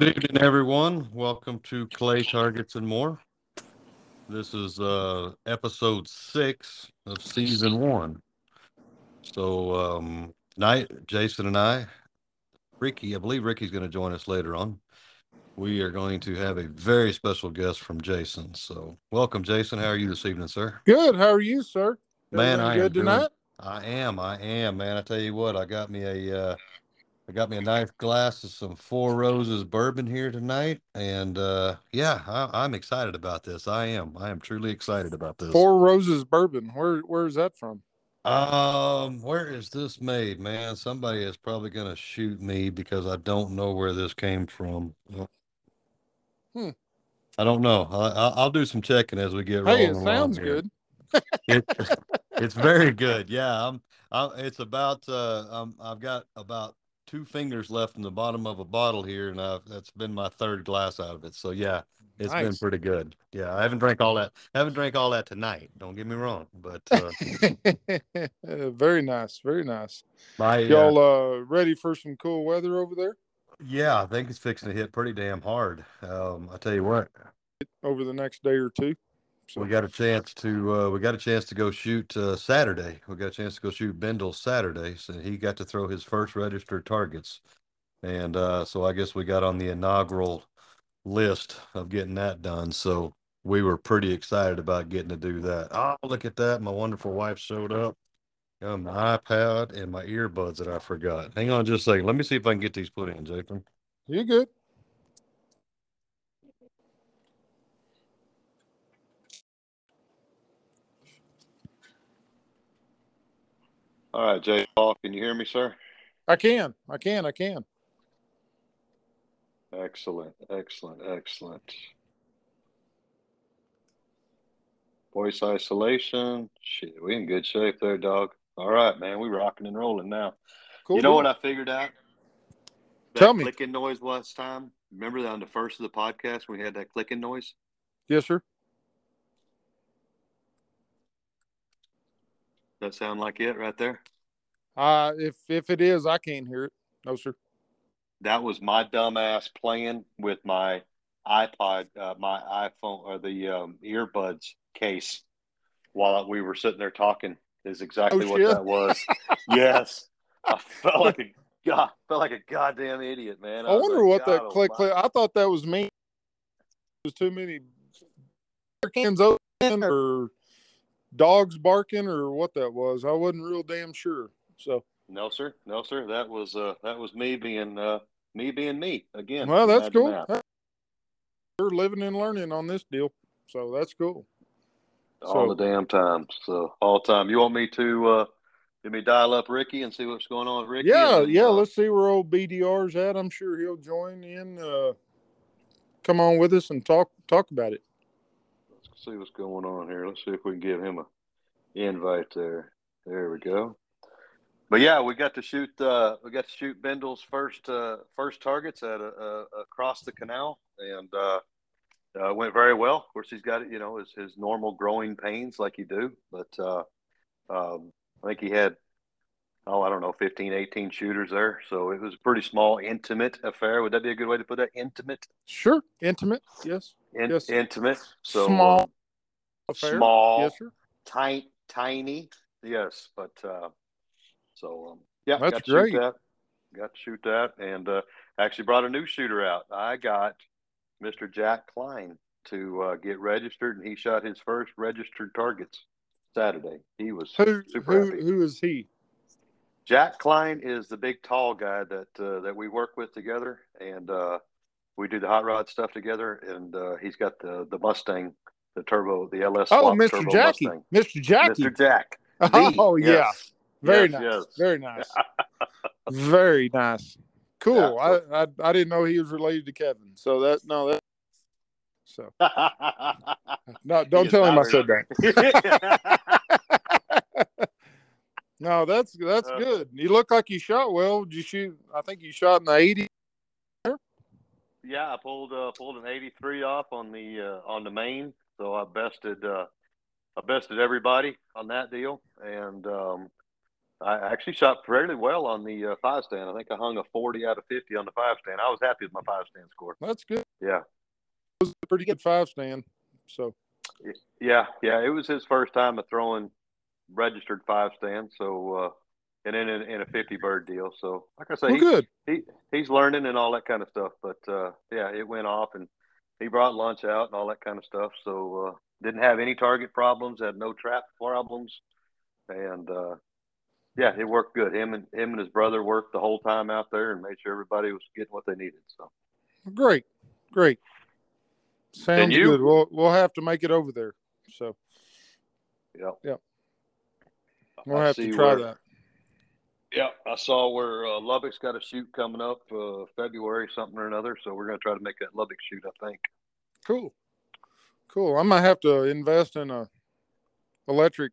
Good evening, everyone. Welcome to Clay Targets and More. This is episode 6 of season 1. So tonight, Jason and I, Ricky, I believe Ricky's going to join us later on. We are going to have a very special guest from Jason. So welcome, Jason. How are you this evening, sir? Good. How are you, sir? Man, I am good tonight. I am, man. I tell you what, I got me a nice glass of some Four Roses bourbon here tonight, and yeah, I'm excited about this. I am truly excited about this. Four Roses bourbon. Where is that from? Where is this made, man? Somebody is probably gonna shoot me because I don't know where this came from. I don't know. I'll do some checking as we get rolling. Hey, it sounds good. It's very good. Yeah, it's about. I've got about 2 fingers left in the bottom of a bottle here, and that's been my 3rd glass out of it. So yeah, it's nice. Been pretty good. Yeah, I haven't drank all that tonight, don't get me wrong, but very nice. Y'all ready for some cool weather over there? Yeah, I think it's fixing to hit pretty damn hard. I tell you what, over the next day or two, so we got a chance to go shoot Saturday. We got a chance to go shoot Bendel Saturday, so he got to throw his first registered targets, and so I guess we got on the inaugural list of getting that done. So we were pretty excited about getting to do that. Oh, look at that! My wonderful wife showed up. Got my iPad and my earbuds that I forgot. Hang on just a second. Let me see if I can get these put in, Jacob. You good? All right, Jay Paul, can you hear me, sir? I can. Excellent. Voice isolation. Shit, we in good shape there, dog. All right, man, we rocking and rolling now. Cool. You know what I figured out? Tell me. Clicking noise last time. Remember that on the first of the podcast we had that clicking noise? Yes, sir. That sound like it right there? If it is, I can't hear it. No, sir. That was my dumbass playing with my iPod, my iPhone, or the earbuds case while we were sitting there talking. Is exactly what that was. Yes, I felt like a goddamn idiot, man. I wonder like, what God that click. I thought that was me. It was too many cans open or dogs barking or what that was. I wasn't real damn sure. So no sir, that was me being me again. Well, that's cool. We're living and learning on this deal, so that's cool. The damn time. So all time. You want me to let me dial up Ricky and see what's going on with Ricky? Yeah, let's see where old BDR's at. I'm sure he'll join in, come on with us and talk about it. See what's going on here. Let's see if we can give him an invite there. There we go. But yeah, we got to shoot Bendel's first targets at across the canal, and went very well. Of course, he's got his normal growing pains like you do, but I think he had 15, 18 shooters there. So it was a pretty small, intimate affair. Would that be a good way to put that? Intimate? Sure. Intimate. Yes. Yes. Intimate. So small affair. Small. Yes, sir. Tiny. Yes. But yeah, that's great. Got to shoot that. And actually brought a new shooter out. I got Mr. Jack Klein to get registered, and he shot his first registered targets Saturday. He was super happy. Who is he? Jack Klein is the big tall guy that we work with together, and we do the hot rod stuff together. And he's got the Mustang, the turbo, the LS. Oh, Mr. Jackie, Mustang. Mr. Jackie, Mr. Jack. Oh, yes. Yeah, very nice. Very nice. Cool. Yeah, so, I didn't know he was related to Kevin. So so no, don't tell him I said that. No, that's good. You look like you shot well. Did you shoot? I think you shot in the 80. Yeah, I pulled an 83 off on the main. So I bested everybody on that deal, and I actually shot fairly well on the five stand. I think I hung a 40 out of 50 on the five stand. I was happy with my five stand score. That's good. Yeah. It was a pretty good five stand. So. Yeah. It was his first time of throwing registered five stand. So, and then in a 50 bird deal. So, like I say, he's learning and all that kind of stuff. But, yeah, it went off and he brought lunch out and all that kind of stuff. So, didn't have any target problems, had no trap problems. And, yeah, it worked good. Him and his brother worked the whole time out there and made sure everybody was getting what they needed. So, great. Sounds good. We'll have to make it over there. So, yep. We'll have to try that. Yeah, I saw where Lubbock's got a shoot coming up February, something or another. So we're going to try to make that Lubbock shoot, I think. Cool. I might have to invest in a electric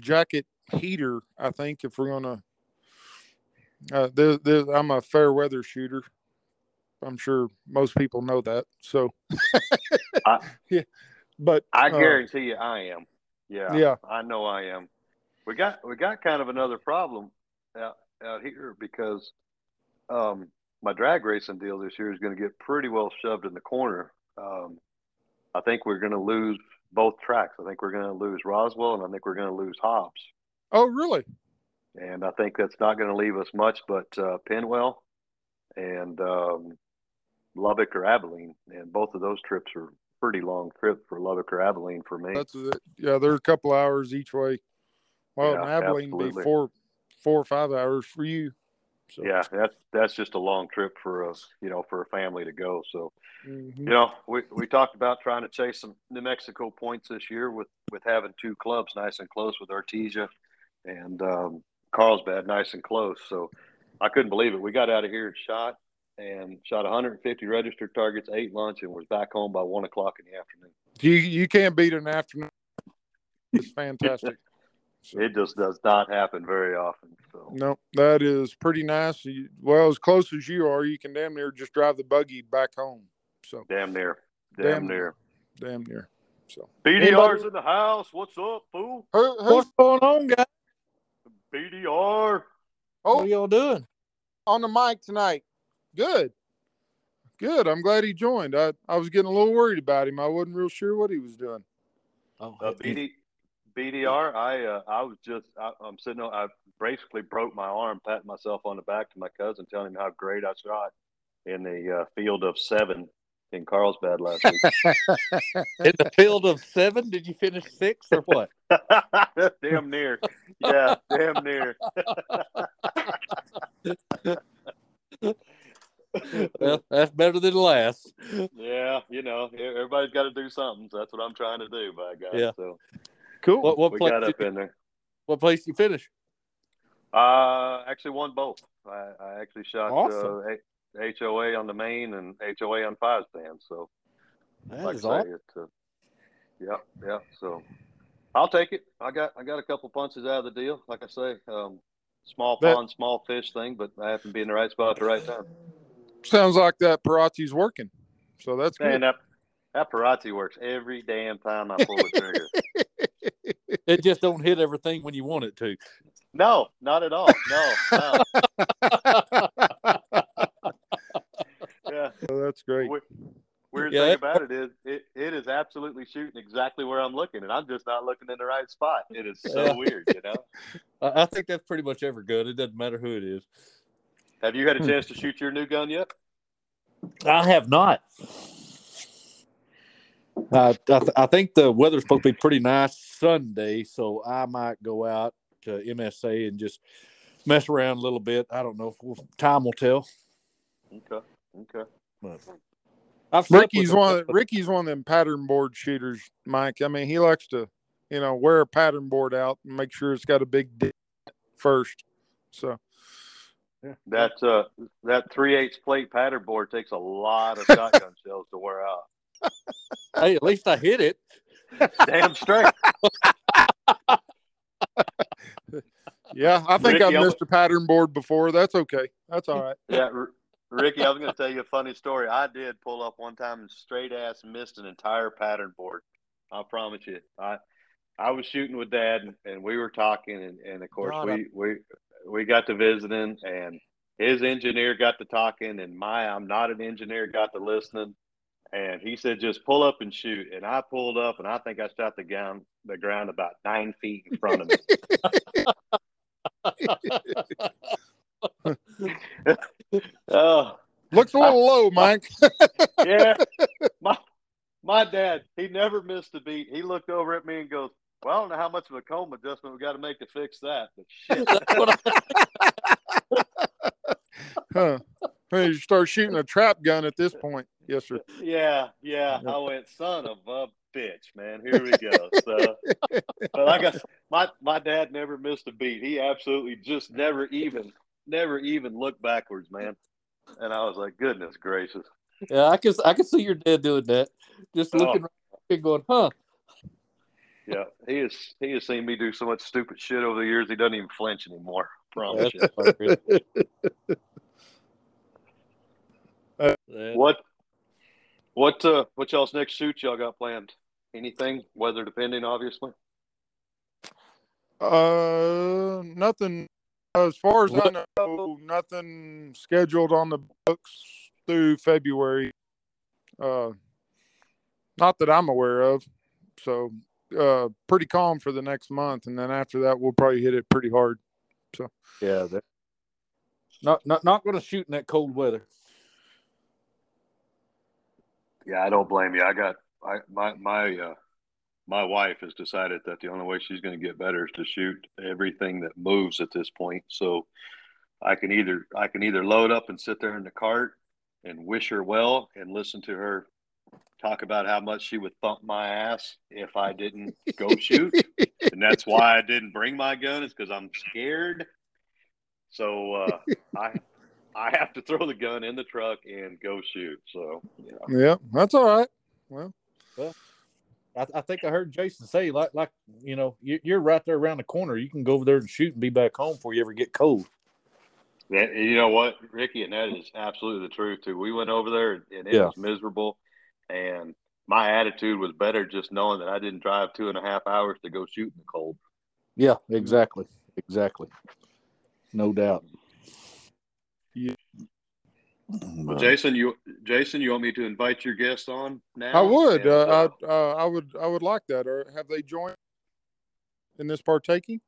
jacket heater, I think, if we're gonna I'm a fair weather shooter. I'm sure most people know that. So yeah. But I guarantee you I am. Yeah. I know I am. We got kind of another problem out here because my drag racing deal this year is gonna get pretty well shoved in the corner. I think we're gonna lose both tracks. I think we're gonna lose Roswell and I think we're gonna lose Hobbs. Oh, really? And I think that's not going to leave us much but Penwell and Lubbock or Abilene. And both of those trips are pretty long trip for Lubbock or Abilene for me. That's it. Yeah, they're a couple hours each way. Well, yeah, and Abilene would be four or 5 hours for you. So. Yeah, that's just a long trip for us, for a family to go. So, we talked about trying to chase some New Mexico points this year with having two clubs nice and close with Artesia and Carlsbad nice and close. So I couldn't believe it. We got out of here and shot 150 registered targets, 8 lunch, and was back home by 1:00 in the afternoon. You can't beat an afternoon. It's fantastic. So. It just does not happen very often. So. No, that is pretty nice. Well, as close as you are, you can damn near just drive the buggy back home. So damn near. So BDR's in the house. What's up, fool? What's going on, guys? BDR. Oh, what are y'all doing? On the mic tonight. Good. I'm glad he joined. I was getting a little worried about him. I wasn't real sure what he was doing. Oh, BDR, I'm sitting on, I basically broke my arm, patting myself on the back to my cousin, telling him how great I shot in the field of 7 in Carlsbad last week. In the field of 7? Did you finish 6 or what? Damn near. Yeah, damn near. Well, that's better than last. Yeah, everybody's got to do something, so that's what I'm trying to do, by God. Yeah. So. Cool. What place got up in there? What place did you finish? Actually won both. I actually shot awesome. HOA on the main and HOA on five stand. So that is awesome. Yeah. So I'll take it. I got a couple punches out of the deal. Like I say, small pond, small fish thing, but I happen to be in the right spot at the right time. Sounds like that Perazzi's working. So that's good. That Perazzi works every damn time I pull the trigger. It just don't hit everything when you want it to. No, not at all. No. Yeah, oh, that's great. Weird thing about it is it is absolutely shooting exactly where I'm looking, and I'm just not looking in the right spot. It is so weird, I think that's pretty much every gun. It doesn't matter who it is. Have you had a chance to shoot your new gun yet? I have not. I think the weather's supposed to be pretty nice Sunday, so I might go out to MSA and just mess around a little bit. I don't know. Time will tell. Okay. Ricky's one of them pattern board shooters, Mike. I mean, he likes to, wear a pattern board out and make sure it's got a big dip first. So. Yeah. That 3/8 plate pattern board takes a lot of shotgun shells to wear out. Hey, at least I hit it. Damn straight. Yeah, I think Ricky, I've missed a pattern board before. That's okay. That's all right. Yeah, Ricky, I was going to tell you a funny story. I did pull up one time and straight ass missed an entire pattern board. I promise you. I I was shooting with Dad, and we were talking, and of course we got to visiting, and his engineer got to talking, and my I'm not an engineer got to listening, and he said just pull up and shoot, and I pulled up, and I think I shot the ground about 9 feet in front of me. Looks a little low, Mike. Yeah, my dad, he never missed a beat. He looked over at me and goes, "Well, I don't know how much of a comb adjustment we got to make to fix that." But shit. Huh? You start shooting a trap gun at this point, yes, sir. Yeah. I went, son of a bitch, man. Here we go. So, but like I said, my dad never missed a beat. He absolutely just never even looked backwards, man. And I was like, goodness gracious. Yeah, I can see your dad doing that. Just looking right and going, huh? Yeah, he has seen me do so much stupid shit over the years, he doesn't even flinch anymore. I promise you. What y'all's next shoot y'all got planned? Anything? Weather depending, obviously. Nothing. As far as I know, nothing scheduled on the books through February. Not that I'm aware of. So pretty calm for the next month, and then after that, we'll probably hit it pretty hard. So yeah, not going to shoot in that cold weather. Yeah, I don't blame you. My wife has decided that the only way she's going to get better is to shoot everything that moves at this point. So I can either load up and sit there in the cart and wish her well and listen to her talk about how much she would thump my ass if I didn't go shoot. And that's why I didn't bring my gun, is because I'm scared. So I have to throw the gun in the truck and go shoot. So, yeah, that's all right. Well. I think I heard Jason say, like you know, you're right there around the corner. You can go over there and shoot and be back home before you ever get cold. Yeah, you know what, Ricky, and that is absolutely the truth, too. We went over there, and it was miserable. And my attitude was better just knowing that I didn't drive 2.5 hours to go shoot in the cold. Yeah, exactly. No doubt. Yeah. Well, Jason, you want me to invite your guests on now? I would. And, I would like that. Or have they joined in this partaking?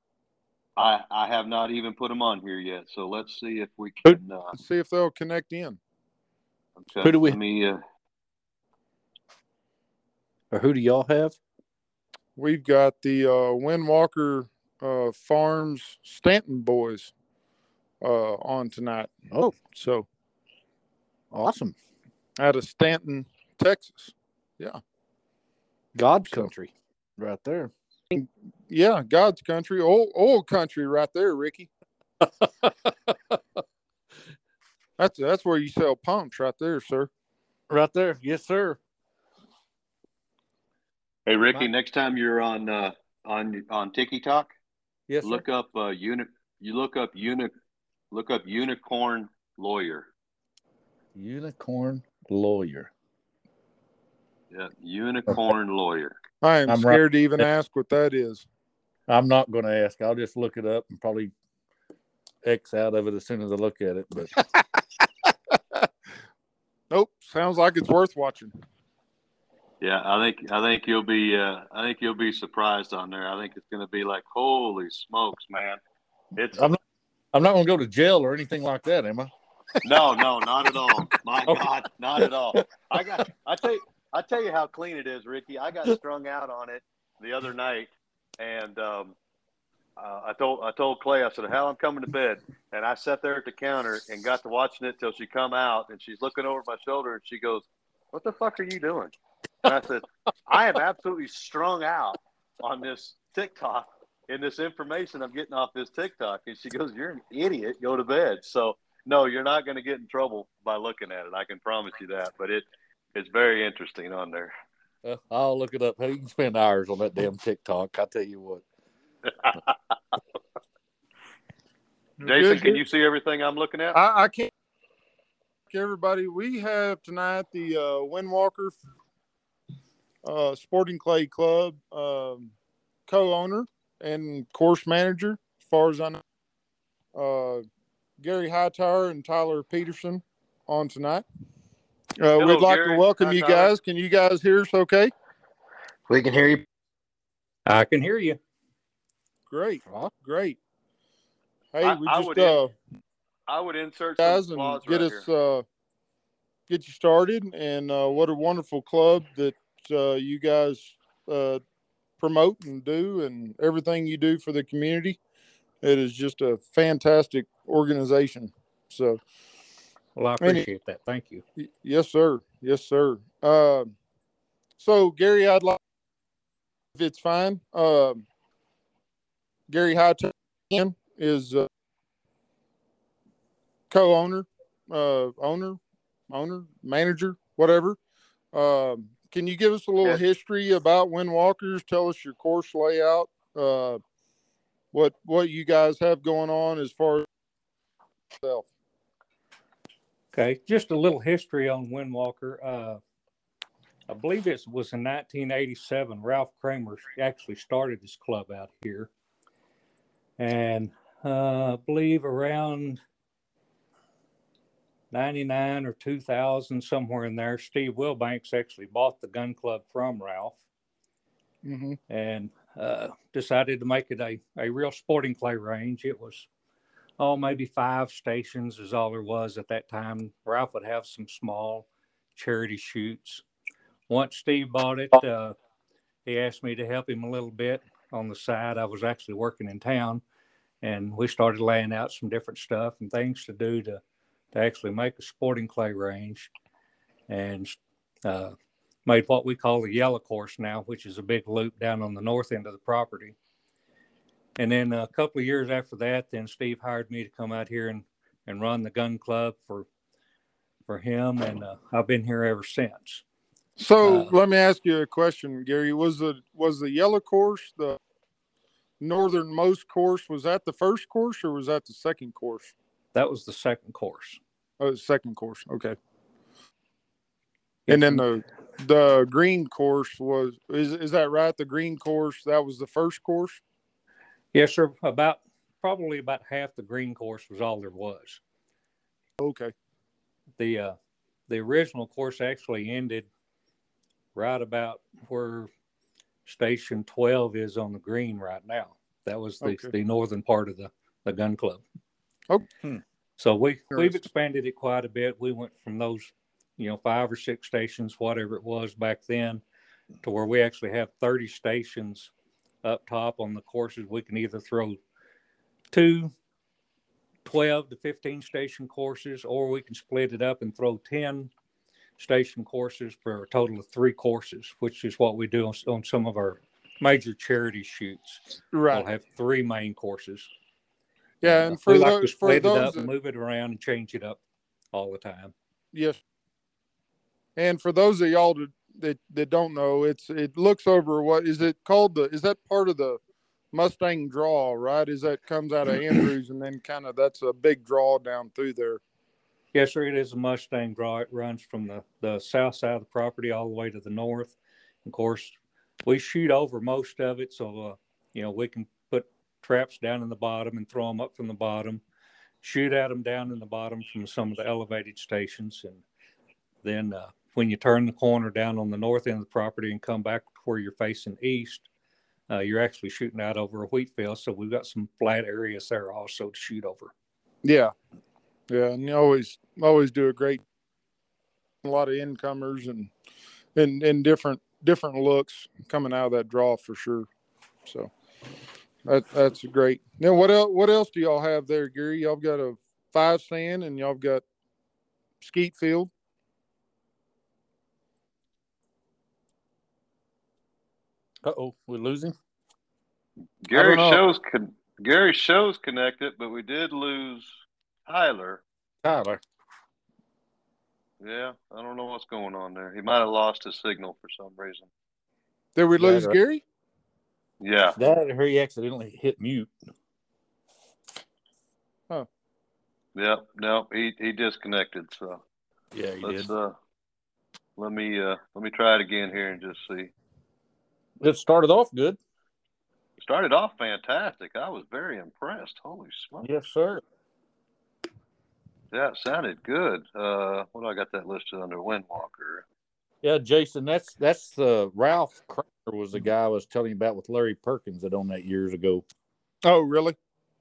I have not even put them on here yet. So let's see if we can see if they'll connect in. Okay. Who do we? Or who do y'all have? We've got the Windwalker Farms Stanton boys on tonight. Oh, so. Awesome. Out of Stanton, Texas. Yeah. God's country right there. Yeah, God's country. Old country right there, Ricky. That's where you sell pumps right there, sir. Right there. Yes, sir. Hey, Ricky, next time you're on TikTok, yes, look up unicorn lawyer. Unicorn lawyer. Yeah, unicorn lawyer. I'm scared to even ask what that is. I'm not going to ask. I'll just look it up and probably X out of it as soon as I look at it. But nope, sounds like it's worth watching. Yeah, I think you'll be surprised on there. I think it's going to be like, holy smokes, man! I'm not going to go to jail or anything like that, am I? No, not at all. My God, not at all. I tell you how clean it is, Ricky. I got strung out on it the other night, and I told Clay, I said, "Hal, I'm coming to bed." And I sat there at the counter and got to watching it till she come out, and she's looking over my shoulder, and she goes, "What the fuck are you doing?" And I said, "I am absolutely strung out on this TikTok and this information I'm getting off this TikTok." And she goes, "You're an idiot. Go to bed." So. No, you're not going to get in trouble by looking at it. I can promise you that. But it's very interesting on there. I'll look it up. Hey, you can spend hours on that damn TikTok. I tell you what. Jason, can you see everything I'm looking at? I can't. Everybody, we have tonight the Windwalker Sporting Clay Club co-owner and course manager, as far as I know. Gary Hightower and Tyler Peterson on tonight. Hello, we'd like to welcome you guys. Can you guys hear us okay? We can hear you. I can hear you. Great. Great. Hey, I would insert guys some and get right us get you started, and what a wonderful club that you guys promote and do, and everything you do for the community. It is just a fantastic organization. So, well, I appreciate that. Thank you. Yes, sir. Yes, sir. So, Gary, I'd like, if it's fine, Gary Hightower is co-owner, owner, manager, whatever. Can you give us a little history about Windwalkers? Tell us your course layout, what you guys have going on as far as yourself. Okay, just a little history on Windwalker. I believe it was in 1987. Ralph Kramer actually started this club out here. And I believe around 99 or 2000, somewhere in there, Steve Wilbanks actually bought the gun club from Ralph, and decided to make it a real sporting clay range. It was, maybe 5 stations is all there was at that time. Ralph would have some small charity shoots. Once Steve bought it, he asked me to help him a little bit on the side. I was actually working in town, and we started laying out some different stuff and things to do to actually make a sporting clay range, and made what we call the yellow course now, which is a big loop down on the north end of the property. And then a couple of years after that, then Steve hired me to come out here and run the gun club for him, and I've been here ever since. So let me ask you a question, Gary. Was the yellow course, the northernmost course, was that the first course or was that the second course? That was the second course. Oh, the second course. Okay. And then the green course was, is that right? The green course, that was the first course? Yes, sir. Probably about half the green course was all there was. Okay. The original course actually ended right about where station 12 is on the green right now. That was the northern part of the gun club. Okay. So we've expanded it quite a bit. We went from those, 5 or 6 stations, whatever it was back then, to where we actually have 30 stations up top on the courses. We can either throw 2 12 to 15 station courses, or we can split it up and throw 10 station courses for a total of 3 courses, which is what we do on some of our major charity shoots. Right. We'll have 3 main courses. Yeah, and for we like to split it up and move it around and change it up all the time. Yes. And for those of y'all that don't know, it looks over what is it called is that part of the Mustang draw, right? Is that comes out of Andrews and then kind of that's a big draw down through there. Yes, sir, it is a Mustang draw. It runs from the south side of the property all the way to the north. Of course, we shoot over most of it, so we can put traps down in the bottom and throw them up from the bottom, shoot at them down in the bottom from some of the elevated stations. And then when you turn the corner down on the north end of the property and come back where you're facing east, you're actually shooting out over a wheat field, so we've got some flat areas there also to shoot over. Yeah. Yeah, and you always do a lot of incomers and different looks coming out of that draw for sure. So that's great. Now what else do y'all have there, Gary? Y'all got a 5 stand and y'all got skeet field. We're losing. Gary's show's connected, but we did lose Tyler. Yeah, I don't know what's going on there. He might have lost his signal for some reason. Did we lose Gary? Yeah. That or he accidentally hit mute. Huh. Yeah, no, he disconnected, so. Yeah, he did. Let me try it again here and just see. It started off good. Started off fantastic. I was very impressed. Holy smokes. Yes, sir. That sounded good. What do I got that listed under? Windwalker. Yeah, Jason, that's the Ralph Kramer was the guy I was telling you about with Larry Perkins that owned that years ago. Oh, really?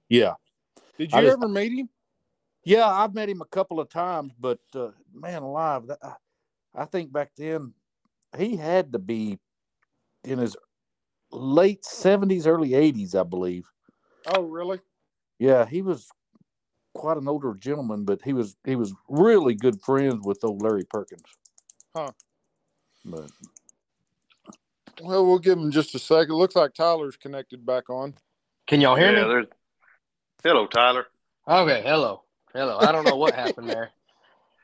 Yeah. Did you ever meet him? Yeah, I've met him a couple of times, but man alive, I think back then he had to be in his late 70s, early 80s, I believe. Oh, really? Yeah, he was quite an older gentleman, but he was really good friends with old Larry Perkins. Huh. But. Well, we'll give him just a second. Looks like Tyler's connected back on. Can y'all hear me? There's... Hello, Tyler. Okay, hello. I don't know what happened there.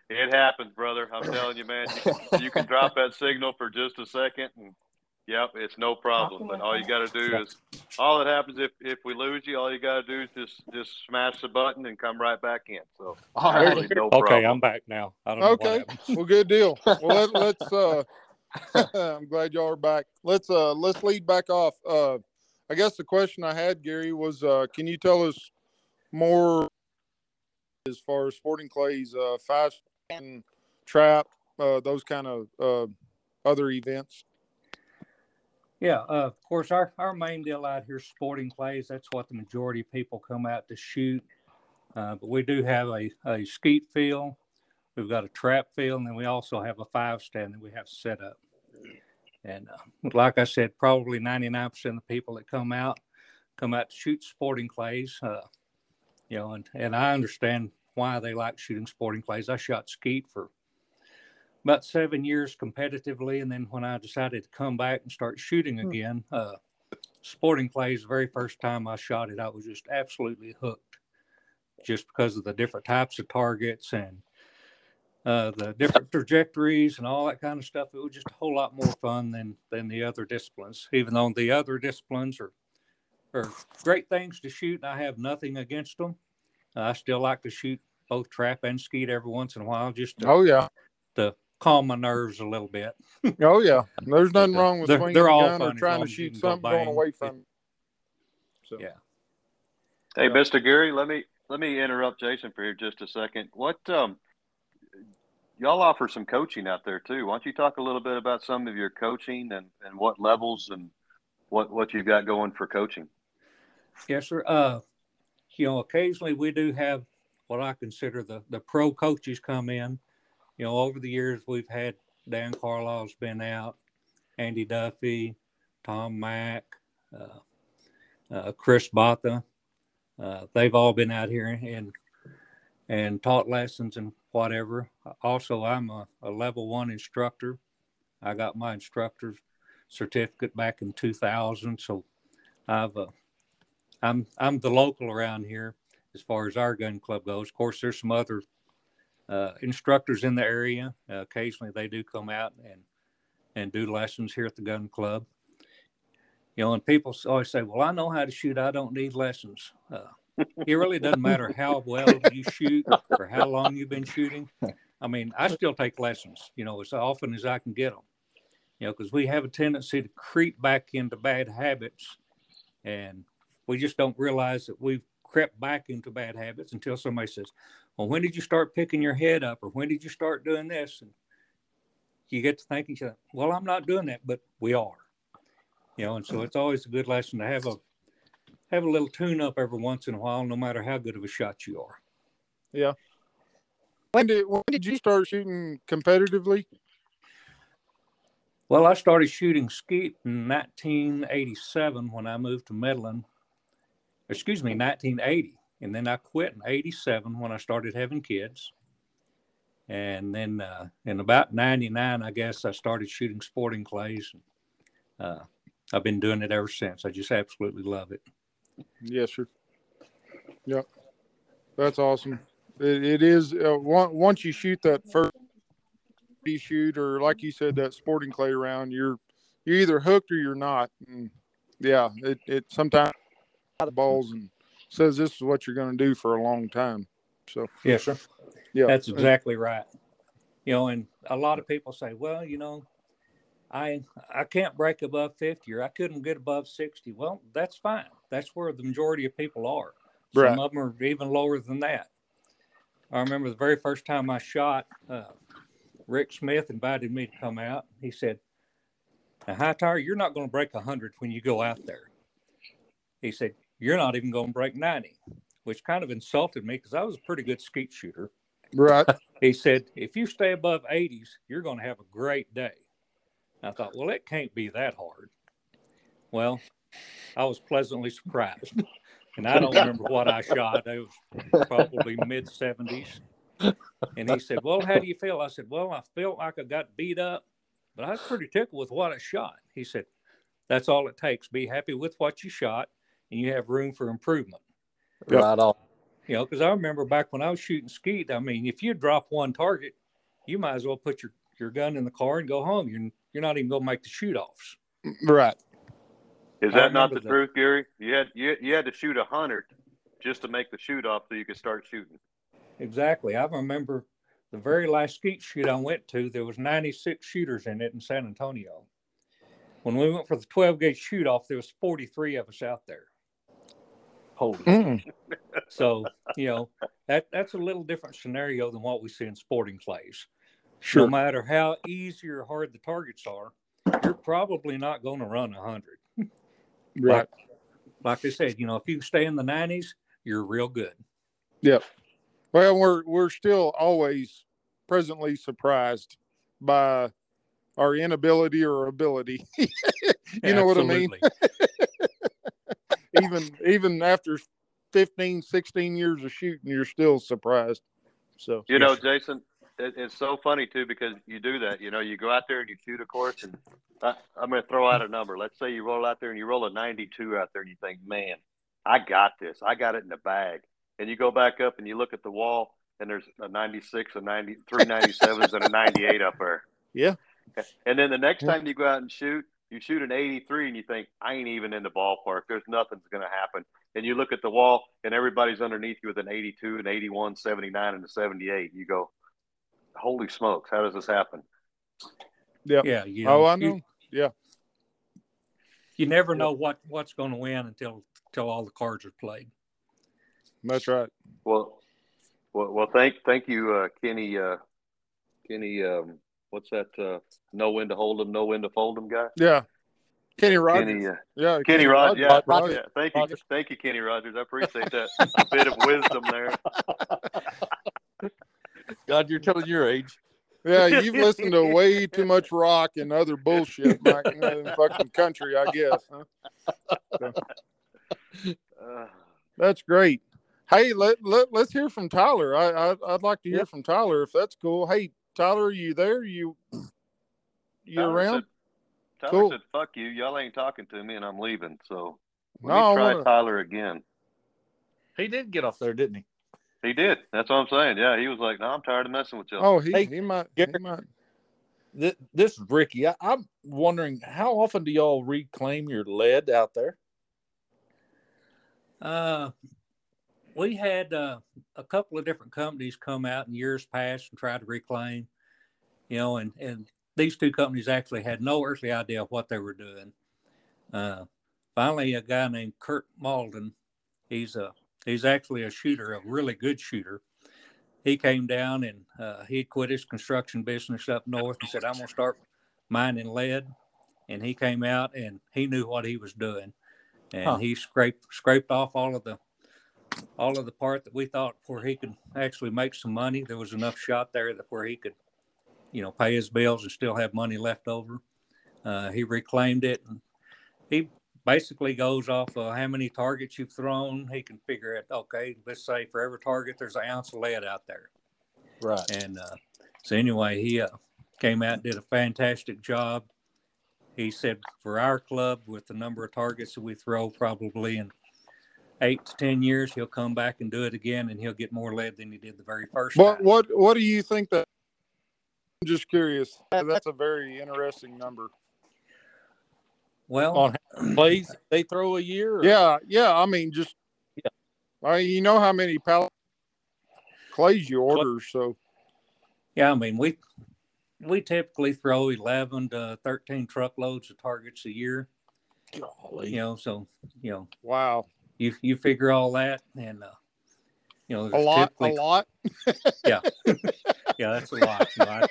It happens, brother. I'm telling you, man. You can drop that signal for just a second, and yep, it's no problem. But all you got to do is, all that happens if we lose you, all you got to do is just smash the button and come right back in. So, all right. No problem. Okay, I'm back now. I don't know what happened. Well, good deal. Well, let's I'm glad y'all are back. Let's lead back off. I guess the question I had, Gary, was can you tell us more as far as sporting clays, fast and trap, those kind of other events? Yeah, of course, our main deal out here is sporting clays. That's what the majority of people come out to shoot. But we do have a skeet field. We've got a trap field, and then we also have a five stand that we have set up. And like I said, probably 99% of the people that come out to shoot sporting clays. You know, and I understand why they like shooting sporting clays. I shot skeet for about 7 years competitively, and then when I decided to come back and start shooting again, sporting clays, the very first time I shot it, I was just absolutely hooked just because of the different types of targets and the different trajectories and all that kind of stuff. It was just a whole lot more fun than the other disciplines, even though the other disciplines are great things to shoot, and I have nothing against them. I still like to shoot both trap and skeet every once in a while just to, to calm my nerves a little bit. Oh, yeah. There's nothing wrong with swinging a gun or trying to shoot something going away from it. So. Yeah. Hey, Mr. Gary, let me interrupt Jason for here just a second. What y'all offer some coaching out there, too. Why don't you talk a little bit about some of your coaching and what levels and what you've got going for coaching? Yes, sir. You know, occasionally we do have what I consider the pro coaches come in. You know, over the years, we've had Dan Carlisle's been out, Andy Duffy, Tom Mack, Chris Botha. They've all been out here and taught lessons and whatever. Also, I'm a level one instructor. I got my instructor's certificate back in 2000, so I'm the local around here as far as our gun club goes. Of course, there's some other instructors in the area. Occasionally they do come out and do lessons here at the gun club. You know, and people always say, well, I know how to shoot. I don't need lessons. It really doesn't matter how well you shoot or how long you've been shooting. I mean, I still take lessons, you know, as often as I can get them, you know, because we have a tendency to creep back into bad habits, and we just don't realize that we've crept back into bad habits until somebody says, well, when did you start picking your head up? Or when did you start doing this? And you get to thinking, well, I'm not doing that, but we are, you know, and so it's always a good lesson to have a little tune up every once in a while, no matter how good of a shot you are. Yeah. When did you start shooting competitively? Well, I started shooting skeet in 1987 when I moved to Midland. 1980. And then I quit in 87 when I started having kids. And then in about 99, I guess, I started shooting sporting clays. I've been doing it ever since. I just absolutely love it. Yes, sir. Yep. That's awesome. It is. Once you shoot that first shoot, or like you said, that sporting clay round, you're either hooked or you're not. And yeah, it sometimes the balls and says this is what you're going to do for a long time. So yes, sir. Yeah, that's exactly right. You know, and a lot of people say, well, you know, I can't break above 50, or I couldn't get above 60. Well, that's fine. That's where the majority of people are. Some right. of them are even lower than that. I remember the very first time I shot, Rick Smith invited me to come out. He said, Hightower, you're not going to break 100 when you go out there. He said, you're not even going to break 90, which kind of insulted me because I was a pretty good skeet shooter. Right. He said, if you stay above 80s, you're going to have a great day. I thought, well, it can't be that hard. Well, I was pleasantly surprised. And I don't remember what I shot. It was probably mid-70s. And he said, well, how do you feel? I said, well, I felt like I got beat up, but I was pretty tickled with what I shot. He said, that's all it takes. Be happy with what you shot, and you have room for improvement. Right on. You know, because I remember back when I was shooting skeet, I mean, if you drop one target, you might as well put your gun in the car and go home. You're not even going to make the shoot-offffs. Right. Is that not the truth, Gary? You had to shoot 100 just to make the shoot-off so you could start shooting. Exactly. I remember the very last skeet shoot I went to, there was 96 shooters in it in San Antonio. When we went for the 12-gauge shoot-off, there was 43 of us out there. Holy So, you know, that's a little different scenario than what we see in sporting clays. Sure. No matter how easy or hard the targets are, you're probably not going to run 100. Right. Like I said, you know, if you stay in the 90s, you're real good. Yep. Well, we're still always presently surprised by our inability or ability. You know what I mean? Even after 15, 16 years of shooting, you're still surprised. So, you know, Jason, it's so funny too, because you do that, you know, you go out there and you shoot a course, and I'm going to throw out a number. Let's say you roll out there and you roll a 92 out there and you think, man, I got this. I got it in the bag. And you go back up and you look at the wall and there's a 96, a 90, three 97s and a 98 up there. Yeah. And then the next time you go out and shoot, you shoot an 83 and you think, I ain't even in the ballpark. There's nothing's going to happen. And you look at the wall and everybody's underneath you with an 82, an 81, 79, and a 78. You go, holy smokes, how does this happen? Yeah. Yeah. You know, I know. Yeah. You never know what's going to win until all the cards are played. That's right. Well, thank you, Kenny. Kenny, what's that? Know when to hold them, know when to fold them, guy. Yeah. Kenny Rogers. Kenny Rogers. Rogers. Yeah. Thank you, Kenny Rogers. I appreciate that. A bit of wisdom there. God, you're telling your age. Yeah, you've listened to way too much rock and other bullshit, Mike, in fucking country, I guess. Huh? So, that's great. Hey, let's hear from Tyler. I'd like to hear from Tyler if that's cool. Hey, Tyler, are you there? You Tyler around? Tyler said, "Fuck you, y'all ain't talking to me, and I'm leaving." So let me try Tyler again. He did get off there, didn't he? He did. That's what I'm saying. Yeah, he was like, "No, I'm tired of messing with y'all." Oh, he might. Gary, he might. This is Ricky. I'm wondering, how often do y'all reclaim your lead out there? We had a couple of different companies come out in years past and try to reclaim, you know, and these two companies actually had no earthly idea of what they were doing. Finally, a guy named Kurt Malden, he's actually a shooter, a really good shooter. He came down and he quit his construction business up north and said, I'm going to start mining lead. And he came out and he knew what he was doing. And he scraped off all of the part that we thought where he could actually make some money. There was enough shot there that where he could, you know, pay his bills and still have money left over. He reclaimed it, and he basically goes off of how many targets you've thrown. He can figure it. Okay, let's say for every target there's an ounce of lead out there. Right. And so anyway, he came out and did a fantastic job. He said for our club, with the number of targets that we throw, probably in 8 to 10 years, he'll come back and do it again, and he'll get more lead than he did the very first time. What do you think that? I'm just curious. That's a very interesting number. Well, on how many plays they throw a year. Yeah. I mean, you know how many pallets of clays you order, so. Yeah, I mean, we we typically throw 11 to 13 truckloads of targets a year. Golly. You know, so, you know. Wow. You figure all that, and, you know. A lot? Yeah. Yeah, that's a lot. You know,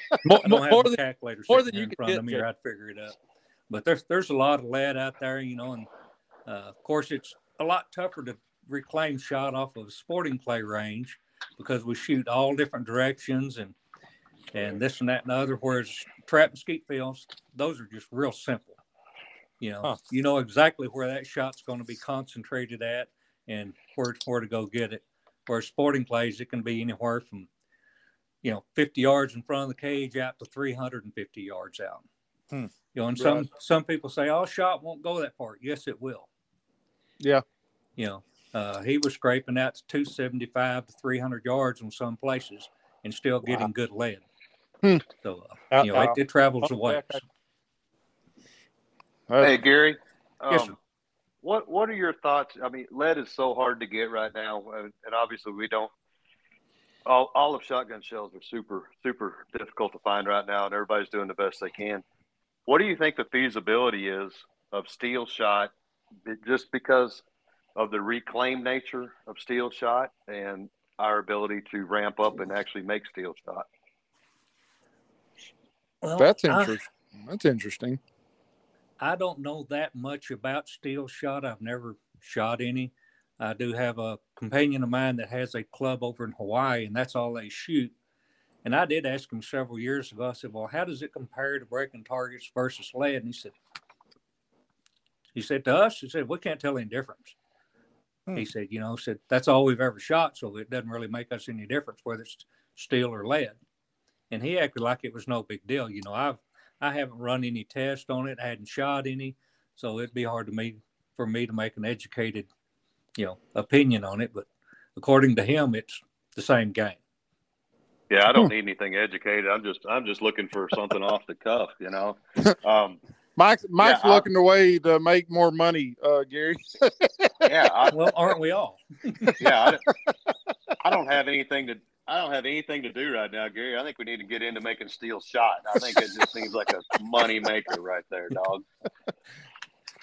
I don't have a calculator in front of me, or I'd figure it out. But there's a lot of lead out there, you know, and, of course, it's a lot tougher to reclaim shot off of a sporting clay range because we shoot all different directions and this and that and the other, whereas trap and skeet fields, those are just real simple. You know, you know exactly where that shot's going to be concentrated at and where to go get it. Whereas sporting clays, it can be anywhere from, you know, 50 yards in front of the cage out to 350 yards out. Hmm. You know, and some people say, oh, shot won't go that far. Yes, it will. Yeah. You know, he was scraping out to 275 to 300 yards in some places and still getting good lead. Hmm. So, you know, it travels away. Hey, Gary. Yes, sir. What are your thoughts? I mean, lead is so hard to get right now, and obviously we don't. All of shotgun shells are super, super difficult to find right now, and everybody's doing the best they can. What do you think the feasibility is of steel shot, just because of the reclaimed nature of steel shot and our ability to ramp up and actually make steel shot? Well, that's interesting. I don't know that much about steel shot. I've never shot any. I do have a companion of mine that has a club over in Hawaii, and that's all they shoot. And I did ask him several years ago, I said, well, how does it compare to breaking targets versus lead? And he said to us, he said, we can't tell any difference. Hmm. He said, you know, that's all we've ever shot, so it doesn't really make us any difference whether it's steel or lead. And he acted like it was no big deal. You know, I haven't run any tests on it. I hadn't shot any, so it'd be hard for me to make an educated, you know, opinion on it. But according to him, it's the same game. Yeah, I don't need anything educated. I'm just looking for something off the cuff, you know. Mike's looking the way to make more money, Gary. Yeah. Well, aren't we all? Yeah. I don't have anything to do right now, Gary. I think we need to get into making steel shot. I think it just seems like a money maker right there, dog.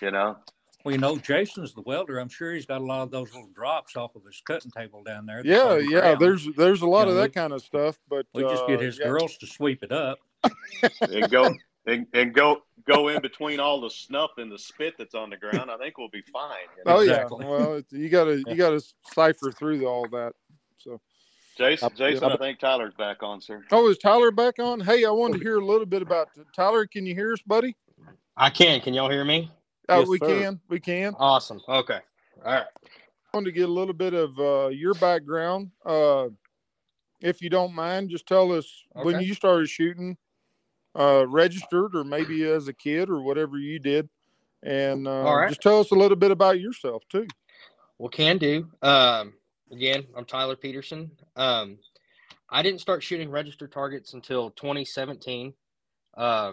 You know? Well, you know, Jason's the welder. I'm sure he's got a lot of those little drops off of his cutting table down there. Yeah. There's a lot of that kind of stuff, but we just get his girls to sweep it up. And go in between all the snuff and the spit that's on the ground. I think we'll be fine. You know? Oh exactly. Yeah. Well, you gotta cipher through all that. So. Jason, I think Tyler's back on, sir. Oh, is Tyler back on? Hey, I wanted to hear a little bit about Tyler. Can you hear us, buddy? I can. Can y'all hear me? Oh, yes, we can. Awesome. Okay. All right. I wanted to get a little bit of your background, if you don't mind. Just tell us when you started shooting, registered, or maybe as a kid, or whatever you did, and just tell us a little bit about yourself too. Well, can do. Again, I'm Tyler Peterson. I didn't start shooting registered targets until 2017. I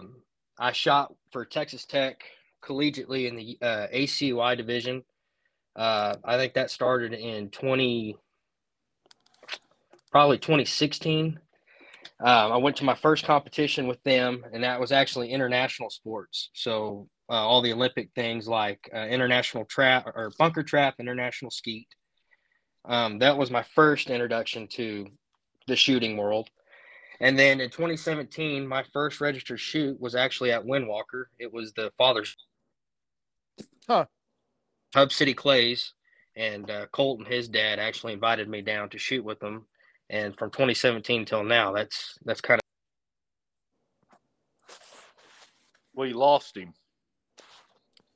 shot for Texas Tech collegiately in the ACUI division. I think that started in probably 2016. I went to my first competition with them, and that was actually international sports. So all the Olympic things like international trap or bunker trap, international skeet. That was my first introduction to the shooting world. And then in 2017, my first registered shoot was actually at Windwalker. It was the Father's Hub City Clays, and Colt and his dad actually invited me down to shoot with them. And from 2017 till now, that's kind of. Well, you lost him.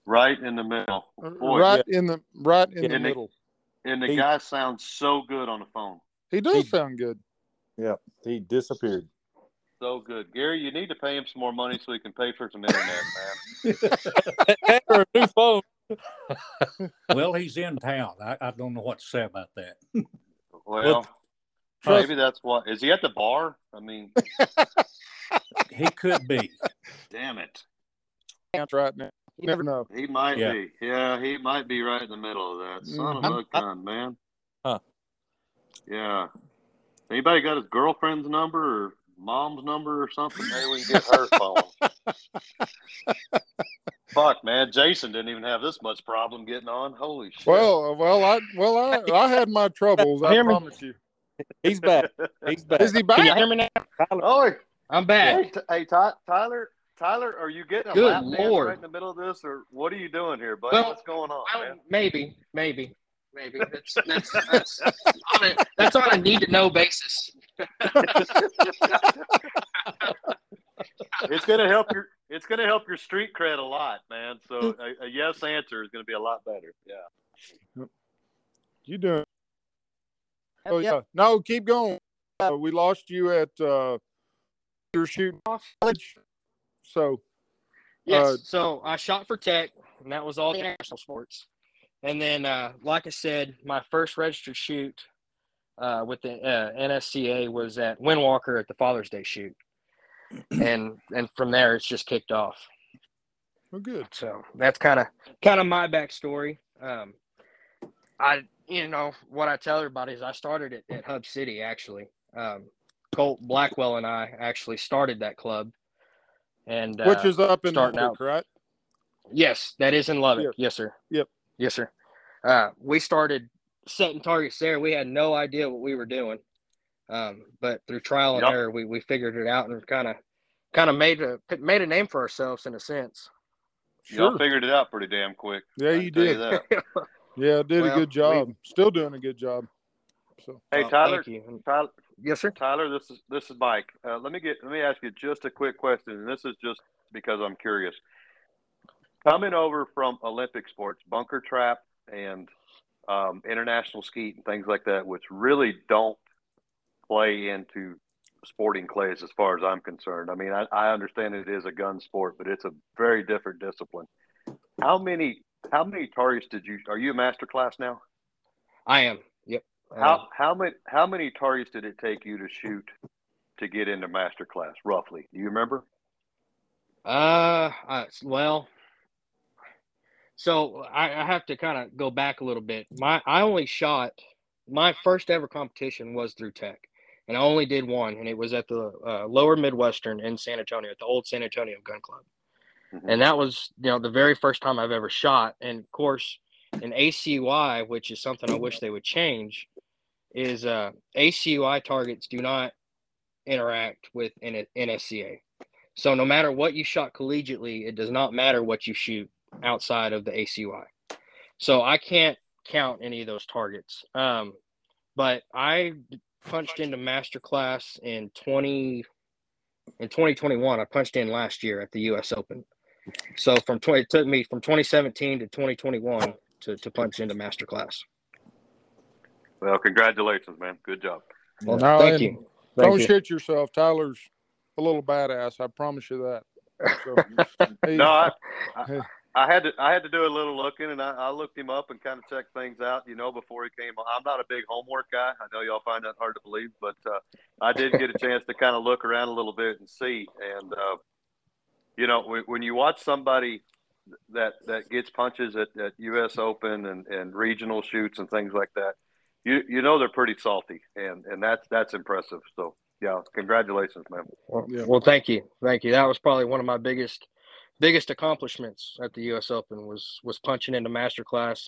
Right in the middle. Boy, in the middle. And the guy sounds so good on the phone. He does sound good. Yeah, he disappeared. So good. Gary, you need to pay him some more money so he can pay for some internet, man. Or a new phone. Well, he's in town. I don't know what to say about that. Well, maybe that's what. Is he at the bar? I mean. He could be. Damn it. That's right now. You never know. He might be. Yeah, he might be right in the middle of that. Son of a gun, man. Huh. Yeah. Anybody got his girlfriend's number or mom's number or something. Maybe we can get her phone. Fuck, man, Jason didn't even have this much problem getting on. Holy shit. Well, I had my troubles. I promise you. He's back. Is he back? Can you hear me now? Tyler. Oh, I'm back. Hey, Tyler, are you getting a lap dance right in the middle of this, or what are you doing here, buddy? Well, what's going on, man? Maybe. That's on a need-to-know basis. It's gonna help your street cred a lot, man. So a yes answer is gonna be a lot better. Yeah. You doing? Oh yeah. No, keep going. We lost you at your shooting off. So. Yes. So I shot for Tech, and that was all international sports. And then, like I said, my first registered shoot with the NSCA was at Windwalker at the Father's Day shoot. And from there, it's just kicked off. Well, good. So that's kind of my backstory. What I tell everybody is I started at Hub City, actually. Colt Blackwell and I actually started that club. And which is up in Lubbock, right? Yes, that is in Lubbock. Yep. Yes, sir. Yep. Yes, sir. We started setting targets there. We had no idea what we were doing, but through trial and error, we figured it out and kind of made a name for ourselves in a sense. Sure. Y'all figured it out pretty damn quick. Yeah, you did. Yeah, did a good job. Still doing a good job. So, hey, Tyler. Thank you. Yes, sir. Tyler, this is Mike. Let me ask you just a quick question, and this is just because I'm curious. Coming over from Olympic sports, bunker trap and international skeet and things like that, which really don't play into sporting clays as far as I'm concerned. I mean, I understand it is a gun sport, but it's a very different discipline. How many targets are you a master class now? I am. Yep. How many targets did it take you to shoot to get into master class, roughly? Do you remember? So I have to kind of go back a little bit. My first ever competition was through Tech, and I only did one, and it was at the Lower Midwestern in San Antonio, at the old San Antonio Gun Club. Mm-hmm. And that was, the very first time I've ever shot. And of course, in ACUI, which is something I wish they would change, is ACUI targets do not interact with NSCA. So no matter what you shot collegiately, it does not matter what you shoot outside of the ACUI. So I can't count any of those targets. But I punched into masterclass in 2021. I punched in last year at the U.S. Open. So it took me from 2017 to 2021 to punch into masterclass. Well, congratulations, man. Good job. Well, thank you. Don't shit yourself. Tyler's a little badass. I promise you that. So, I had to do a little looking, and I looked him up and kind of checked things out, before he came on. I'm not a big homework guy. I know y'all find that hard to believe, but I did get a chance to kind of look around a little bit and see. And, when you watch somebody that gets punches at U.S. Open and regional shoots and things like that, they're pretty salty, and that's impressive. So, yeah, congratulations, man. Well, thank you. Thank you. That was probably one of my biggest accomplishments at the U.S. Open was punching into masterclass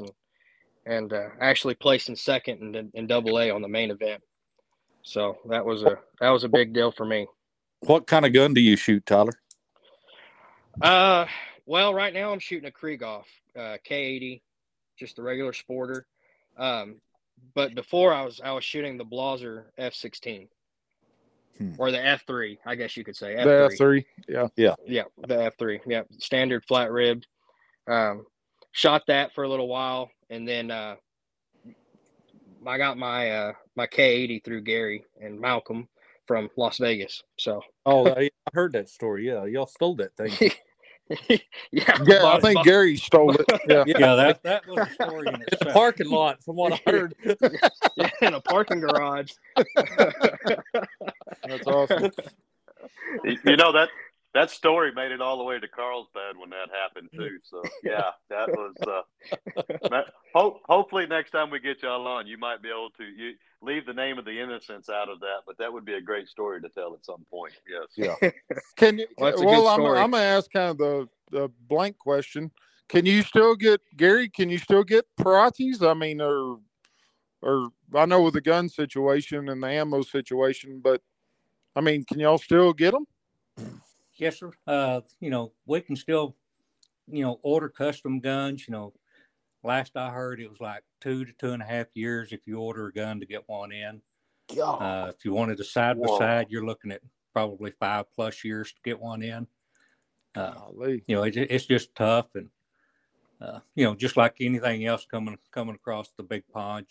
and actually placing second in AA on the main event. So that was a big deal for me. What kind of gun do you shoot, Tyler? Well, right now I'm shooting a Krieghoff K80, just the regular sporter. But before I was shooting the Blauser F16. Or the F3, I guess you could say. F3. The F3, yeah, the F3, yeah, standard flat ribbed. Shot that for a little while, and then I got my K80 through Gary and Malcolm from Las Vegas. So, I heard that story. Yeah, y'all stole that thing. Yeah, I think Gary stole it. Yeah, that was a story in a parking lot, from what I heard. Yeah, in a parking garage. That's awesome. You know that That story made it all the way to Carlsbad when that happened too. So yeah, that was. Hopefully next time we get y'all on, you might be able to leave the name of the innocents out of that, but that would be a great story to tell at some point. Yes. Yeah. Can you? Well, I'm gonna ask kind of the blank question. Can you still get Gary? Can you still get Perazzis? I mean, or I know with the gun situation and the ammo situation, but I mean, can y'all still get them? Yes, sir. We can still, order custom guns. Last I heard, it was like 2 to 2.5 years if you order a gun to get one in. If you wanted a side by side, you're looking at probably 5+ years to get one in. It's just tough, and just like anything else coming across the big pond,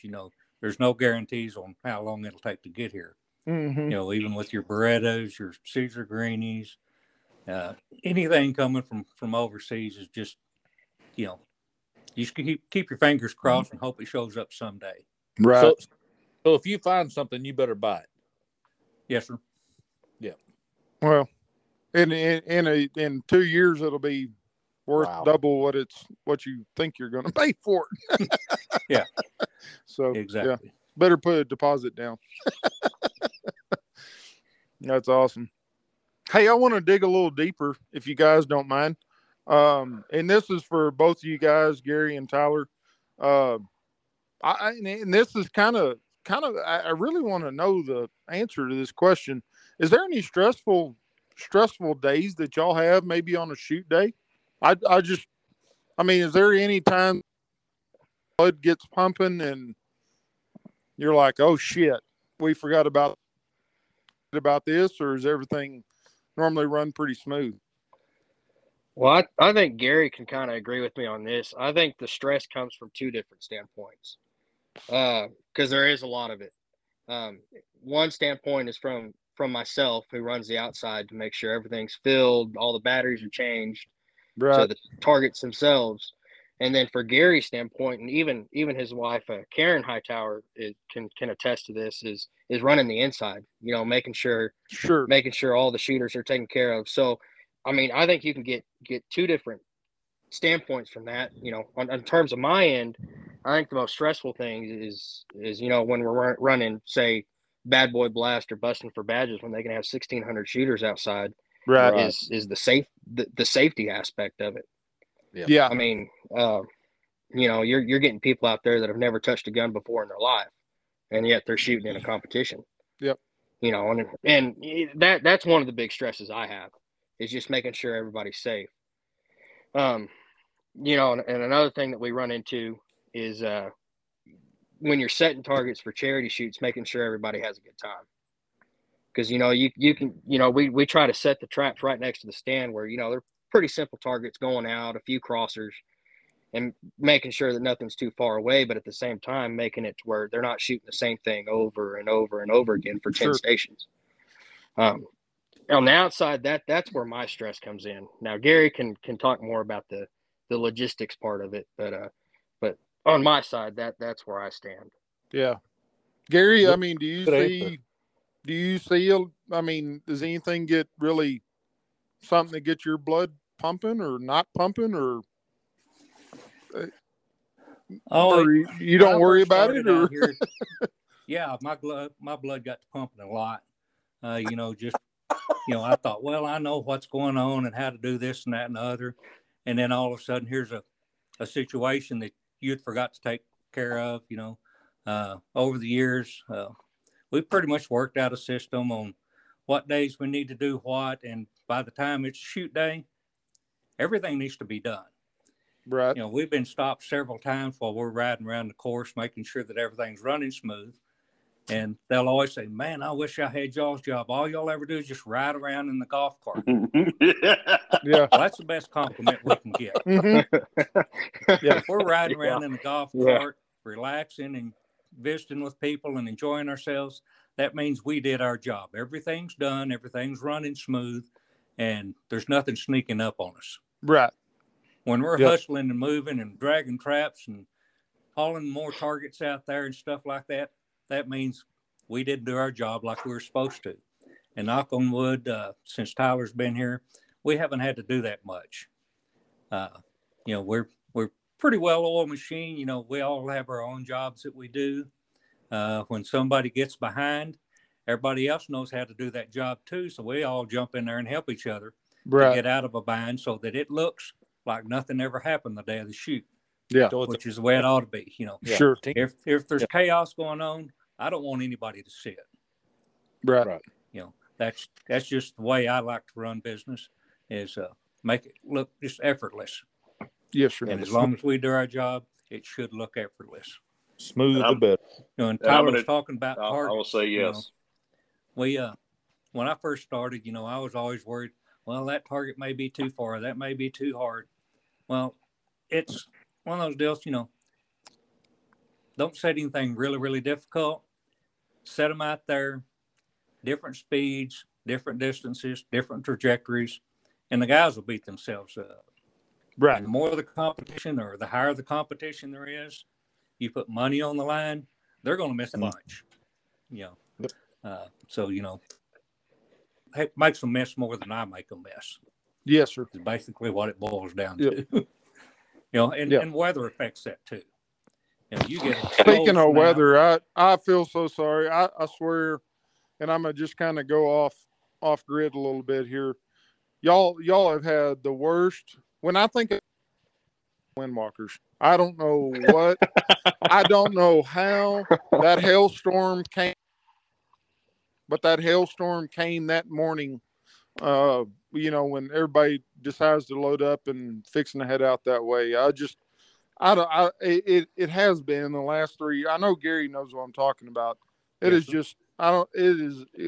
there's no guarantees on how long it'll take to get here. Mm-hmm. Even with your Berettas, your Caesar Guerinis. Anything coming from overseas is just, you should keep your fingers crossed and hope it shows up someday. Right. So if you find something, you better buy it. Yes, sir. Yeah. Well, in 2 years, it'll be worth double what you think you're going to pay for it. Yeah. So exactly. Yeah. Better put a deposit down. That's awesome. Hey, I want to dig a little deeper, if you guys don't mind. And this is for both of you guys, Gary and Tyler. And this is kind of. I really want to know the answer to this question. Is there any stressful days that y'all have, maybe on a shoot day? Is there any time blood gets pumping and you're like, oh shit, we forgot about this, or is everything normally run pretty smooth? Well, I think Gary can kind of agree with me on this. I think the stress comes from two different standpoints, because there is a lot of it. One standpoint is from myself, who runs the outside to make sure everything's filled, all the batteries are changed, right, to the targets themselves. And then for Gary's standpoint, and even his wife, Karen Hightower, can attest to this, is running the inside, making sure all the shooters are taken care of. So, I mean, I think you can get two different standpoints from that. In terms of my end, I think the most stressful thing is when we're running, say, Bad Boy Blast or Busting for Badges, when they can have 1,600 shooters outside, right, is the safety aspect of it. Yeah. I mean, you're getting people out there that have never touched a gun before in their life, and yet they're shooting in a competition. Yep. And that's one of the big stresses I have, is just making sure everybody's safe. And another thing that we run into is when you're setting targets for charity shoots, making sure everybody has a good time. Because we try to set the traps right next to the stand where they're pretty simple targets going out, a few crossers, and making sure that nothing's too far away, but at the same time, making it to where they're not shooting the same thing over and over and over again for 10 stations. On the outside, that's where my stress comes in. Now, Gary can talk more about the logistics part of it, but on my side, that's where I stand. Yeah. Gary, I mean, does anything get really something that gets your blood pumping or not pumping, or you don't worry about it, or yeah, my blood got to pumping a lot. I thought, well, I know what's going on and how to do this and that and the other, and then all of a sudden here's a situation that you'd forgot to take care of. Over the years, we pretty much worked out a system on what days we need to do what, and by the time it's shoot day, everything needs to be done. Right. We've been stopped several times while we're riding around the course, making sure that everything's running smooth. And they'll always say, man, I wish I had y'all's job. All y'all ever do is just ride around in the golf cart. Yeah. Well, that's the best compliment we can get. Mm-hmm. Yeah. We're riding around in the golf cart, relaxing and visiting with people and enjoying ourselves. That means we did our job. Everything's done. Everything's running smooth. And there's nothing sneaking up on us. Right. When we're hustling and moving and dragging traps and hauling more targets out there and stuff like that, that means we didn't do our job like we were supposed to. And knock on wood, since Tyler's been here, we haven't had to do that much. You know, we're pretty well-oiled machine. You know, we all have our own jobs that we do. When somebody gets behind, everybody else knows how to do that job too. So we all jump in there and help each other to get out of a bind so that it looks like nothing ever happened the day of the shoot. Yeah. Which is the way it ought to be, you know. Yeah. Sure. If there's chaos going on, I don't want anybody to see it. Right. You know, that's just the way I like to run business, is make it look just effortless. Yes, sir. And as long as we do our job, it should look effortless. Smooth the better. You know, and Tyler was talking about targets. I will say yes. You know, we when I first started, you know, I was always worried, well, that target may be too far, that may be too hard. Well, it's one of those deals, you know, don't set anything really, really difficult. Set them out there, different speeds, different distances, different trajectories, and the guys will beat themselves up. Right. And the more the competition, or the higher the competition there is, you put money on the line, they're going to miss a bunch. You know, so, you know, it makes them miss more than I make them miss. Yes, sir. It's basically what it boils down to. Yeah. You know, and weather affects that too. And you get speaking of weather, I feel so sorry. I swear, and I'm gonna just kind of go off grid a little bit here. Y'all have had the worst. When I think of Windwalkers, I don't know what, I don't know how that hailstorm came, but that hailstorm came that morning. You know, when everybody decides to load up and fixing to head out that way, it has been the last 3. I know Gary knows what I'm talking about. It is just,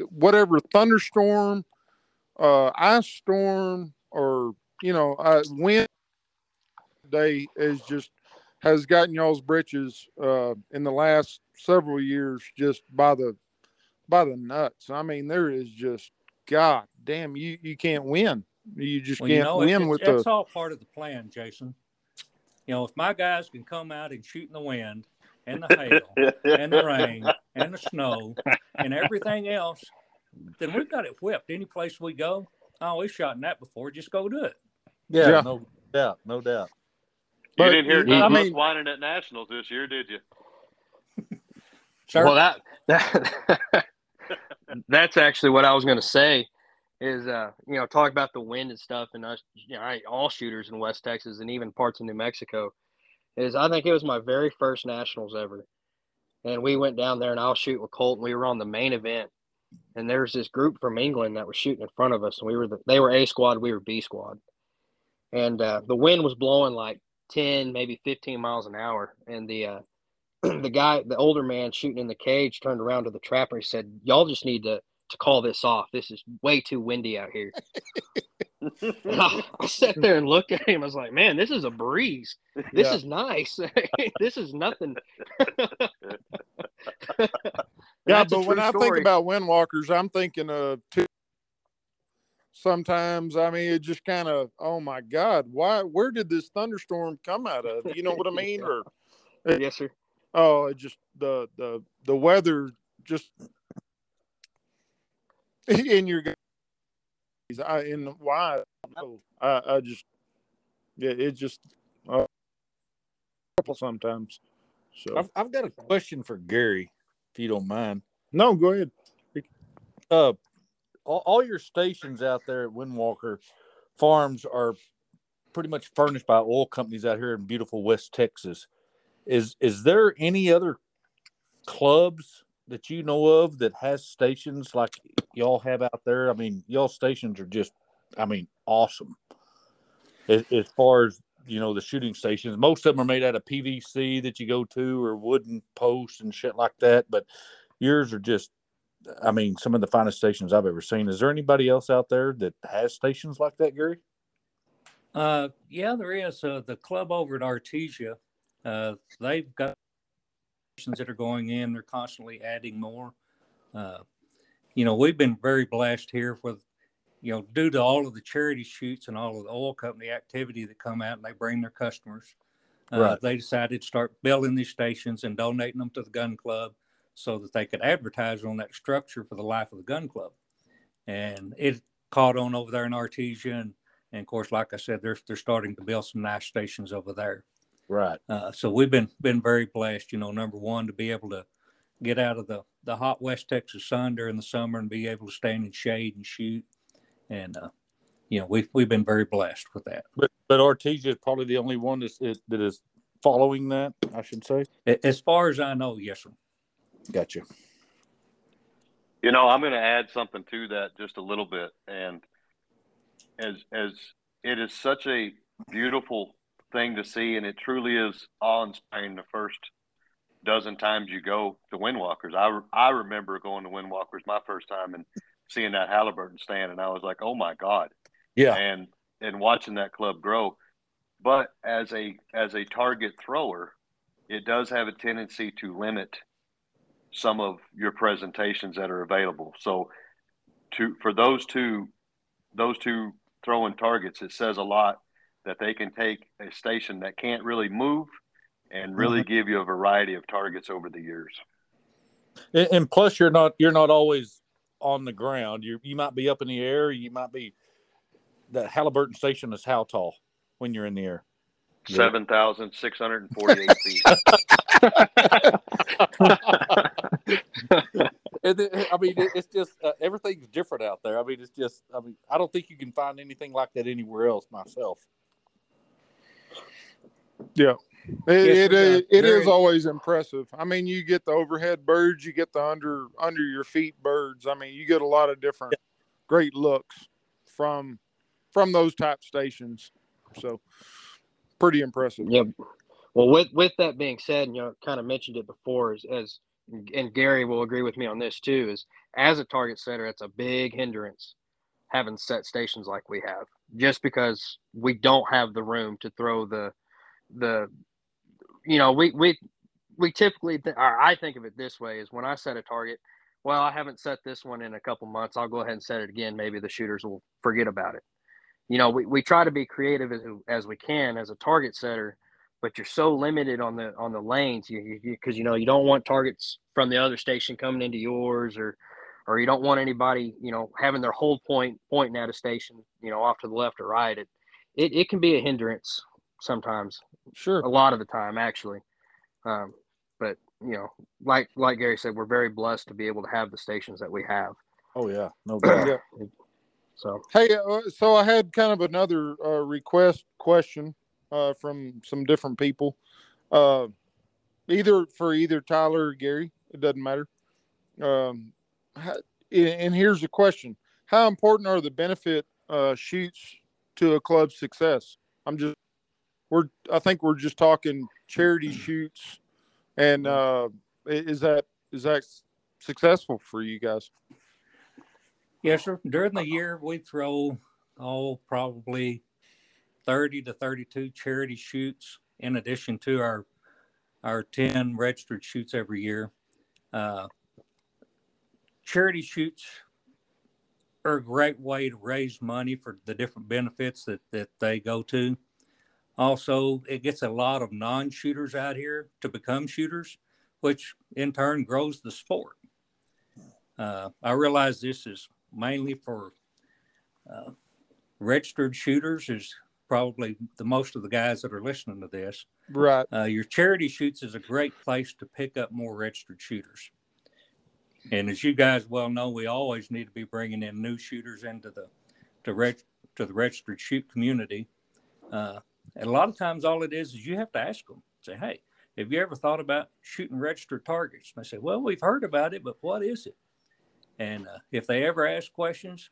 whatever thunderstorm, ice storm, or, you know, wind day has gotten y'all's britches, in the last several years, just by the nuts. I mean, there is just, God damn, you can't win. You just can't win with that's all part of the plan, Jason. You know, if my guys can come out and shoot in the wind and the hail and the rain and the snow and everything else, then we've got it whipped. Any place we go, oh, we've shot in that before. Just go do it. Yeah. No doubt. But, you didn't hear much whining at Nationals this year, did you? Sure. Well, that that's actually what I was going to say is, you know, talk about the wind and stuff, and us, you know, all shooters in West Texas and even parts of New Mexico, is I think it was my very first Nationals ever. And we went down there, and I was shooting with Colt, and we were on the main event. And there was this group from England that was shooting in front of us, and they were A squad, we were B squad. And the wind was blowing like 10, maybe 15 miles an hour, and the guy, the older man shooting in the cage, turned around to the trapper. He said, "Y'all just need to call this off. This is way too windy out here." I sat there and looked at him. I was like, "Man, this is a breeze. This is nice. This is nothing." Yeah, but when I think about Windwalkers, I'm thinking of two. Sometimes, I mean, it just kind of, oh my God, where did this thunderstorm come out of? You know what I mean? Or yes, sir. Oh, it just the weather just in your guys. It just sometimes. So I've got a question for Gary, if you don't mind. No, go ahead. All your stations out there at Windwalker Farms are pretty much furnished by oil companies out here in beautiful West Texas. Is there any other clubs that you know of that has stations like y'all have out there? I mean, y'all stations are just, I mean, awesome. As far as, you know, the shooting stations, most of them are made out of PVC that you go to, or wooden posts and shit like that. But yours are just, I mean, some of the finest stations I've ever seen. Is there anybody else out there that has stations like that, Gary? Yeah, there is. The club over at Artesia. They've got stations that are going in. They're constantly adding more. You know, we've been very blessed here with, you know, due to all of the charity shoots and all of the oil company activity that come out and they bring their customers. They decided to start building these stations and donating them to the gun club so that they could advertise on that structure for the life of the gun club. And it caught on over there in Artesia, and And of course, like I said, they're starting to build some nice stations over there. Right. So we've been very blessed, you know, number one, to be able to get out of the hot West Texas sun during the summer and be able to stand in shade and shoot. And, you know, we've been very blessed with that. But Artesia is probably the only one that is following that, I should say. As far as I know, yes, sir. Gotcha. You know, I'm going to add something to that just a little bit. And as it is such a beautiful thing to see, and it truly is awe-inspiring the first dozen times you go to Windwalkers. I remember going to Windwalkers my first time and seeing that Halliburton stand, and I was like, oh my God. Yeah. And watching that club grow. But as a target thrower, it does have a tendency to limit some of your presentations that are available. So for those two throwing targets, it says a lot that they can take a station that can't really move and really give you a variety of targets over the years. And plus, you're not always on the ground. You might be up in the air. You might be. The Halliburton station is how tall when you're in the air? 7,648 feet. I mean, it's just everything's different out there. I mean, I don't think you can find anything like that anywhere else myself. Yeah. It is always impressive. I mean, you get the overhead birds, you get the under your feet birds. I mean, you get a lot of different great looks from those type stations. So pretty impressive. Yeah. Well, with that being said, and you kind of mentioned it before, as and Gary will agree with me on this too, is as a target setter, it's a big hindrance having set stations like we have, just because we don't have the room to throw the you know, we typically or I think of it this way is when I set a target, well, I haven't set this one in a couple months. I'll go ahead and set it again. Maybe the shooters will forget about it. You know, we try to be creative as we can as a target setter, but you're so limited on the lanes because, you know, you don't want targets from the other station coming into yours or you don't want anybody, you know, having their whole point pointing at a station, you know, off to the left or right. It can be a hindrance sometimes. Sure. A lot of the time, actually. But, you know, like Gary said, we're very blessed to be able to have the stations that we have. Oh, yeah. No doubt. Yeah. So, hey, so I had kind of another request question from some different people, either Tyler or Gary. It doesn't matter. And here's the question. How important are the benefit shoots to a club's success? I think we're just talking charity shoots, and is that successful for you guys? Yes, sir. During the year, we throw probably 30 to 32 charity shoots in addition to our 10 registered shoots every year. Charity shoots are a great way to raise money for the different benefits that they go to. Also, it gets a lot of non-shooters out here to become shooters, which in turn grows the sport. I realize this is mainly for registered shooters is probably the most of the guys that are listening to this. Right. Your charity shoots is a great place to pick up more registered shooters. And as you guys well know, we always need to be bringing in new shooters into the registered shoot community. And a lot of times all it is you have to ask them, say, hey, have you ever thought about shooting registered targets? And they say, well, we've heard about it, but what is it? And if they ever ask questions,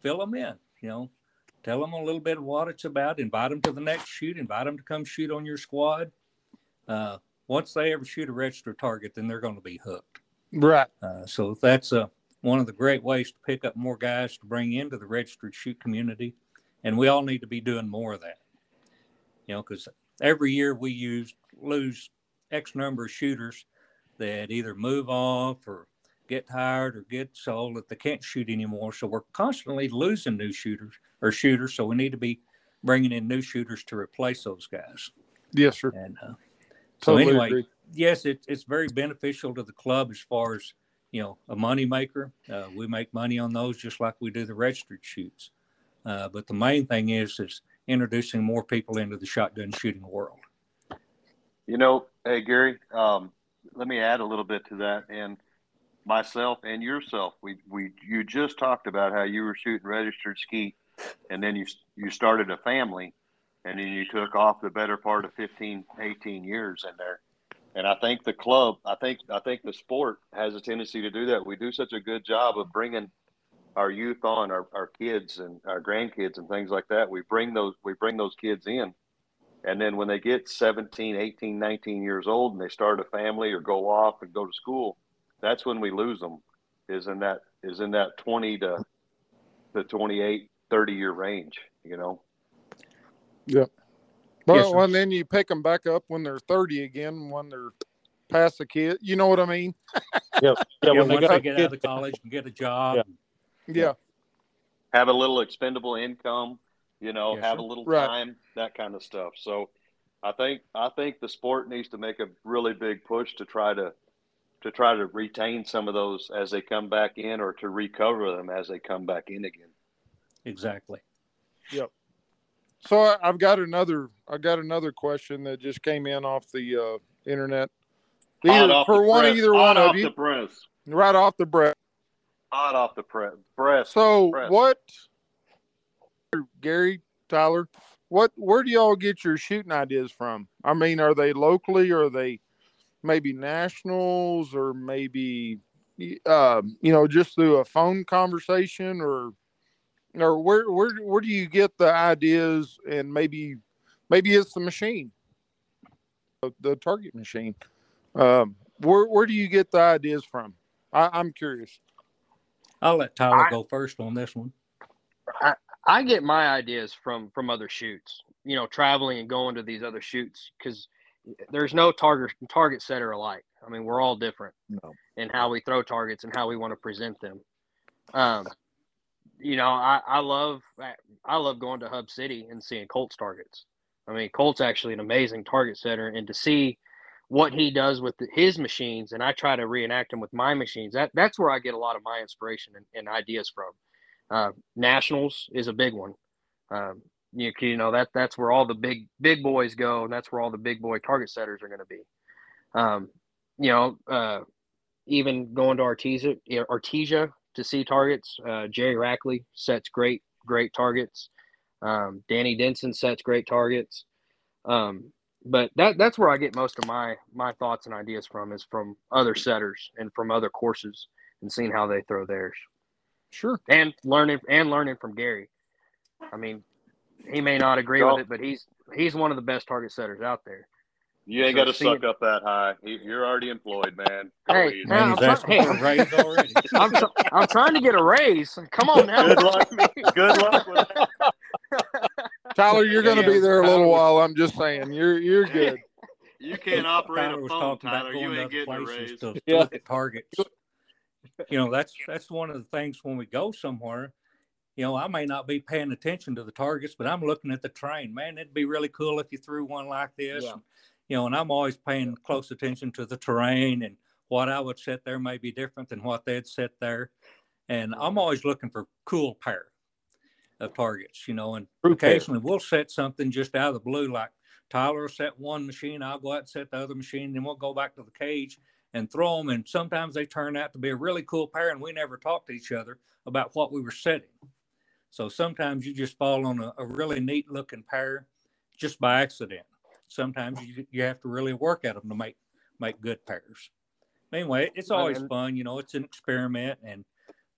fill them in, you know, tell them a little bit of what it's about, invite them to the next shoot, invite them to come shoot on your squad. Once they ever shoot a registered target, then they're going to be hooked. Right. So that's one of the great ways to pick up more guys to bring into the registered shoot community. And we all need to be doing more of that. You know, because every year we lose X number of shooters that either move off or get tired or get sold that they can't shoot anymore. So we're constantly losing new shooters. So we need to be bringing in new shooters to replace those guys. Yes, sir. And so anyway, agree. Yes, it's very beneficial to the club as far as, you know, a money maker. We make money on those just like we do the registered shoots. But the main thing is introducing more people into the shotgun shooting world. You know, hey, Gary, let me add a little bit to that. And myself and yourself, you just talked about how you were shooting registered skeet, and then you started a family, and then you took off the better part of 15, 18 years in there. And I think the club, I think the sport has a tendency to do that. We do such a good job of bringing our youth on, our kids and our grandkids and things like that. We bring those kids in. And then when they get 17, 18, 19 years old and they start a family or go off and go to school, that's when we lose them, is in that 20 to 28, 30 year range, you know? Yep. Well, yes, and then you pick them back up when they're 30 again, when they're past the kid. You know what I mean? Yeah. Yeah. When they get out of college and get a job. Yeah. Yeah. Have a little expendable income, you know, yes, have a little time, right, that kind of stuff. So I think the sport needs to make a really big push to try to retain some of those as they come back in, or to recover them as they come back in again. Exactly. Yep. So I've got another question that just came in off the internet. Hot off the press. So what, Gary, Tyler, where do y'all get your shooting ideas from? I mean, are they locally, or are they maybe nationals, or maybe, you know, just through a phone conversation, or where do you get the ideas? And maybe it's the machine, the target machine. Where do you get the ideas from? I'm curious. I'll let Tyler go first on this one. I get my ideas from other shoots, you know, traveling and going to these other shoots, because there's no target setter alike. I mean, we're all different in how we throw targets and how we want to present them. You know, I love going to Hub City and seeing Colt's targets. I mean, Colt's actually an amazing target setter, and to see what he does with his machines, and I try to reenact them with my machines. That's where I get a lot of my inspiration and ideas from. Nationals is a big one. You know, that's where all the big boys go, and that's where all the big boy target setters are going to be. You know, even going to Artesia to see targets. Jerry Rackley sets great targets. Danny Denson sets great targets. But that's where I get most of my thoughts and ideas from, is from other setters and from other courses and seeing how they throw theirs. Sure. And learning from Gary. I mean, he may not agree with it, but he's one of the best target setters out there. You ain't got to suck up that high. You're already employed, man. Hey, man, I'm trying to get a raise. Come on now. Good luck with that. Tyler, you're going to be there a little while. I'm just saying, you're good. You can't operate a phone, Tyler. You ain't getting a raise. Yeah. Targets. You know, that's one of the things when we go somewhere. You know, I may not be paying attention to the targets, but I'm looking at the train. Man, it'd be really cool if you threw one like this. Yeah. And, you know, and I'm always paying close attention to the terrain, and what I would set there may be different than what they'd set there. And I'm always looking for cool pair of targets, you know, and occasionally we'll set something just out of the blue, like Tyler will set one machine, I'll go out and set the other machine, then we'll go back to the cage and throw them. And sometimes they turn out to be a really cool pair, and we never talked to each other about what we were setting. So sometimes you just fall on a really neat looking pair just by accident. Sometimes you have to really work at them to make good pairs. Anyway, it's always fun, you know, it's an experiment, and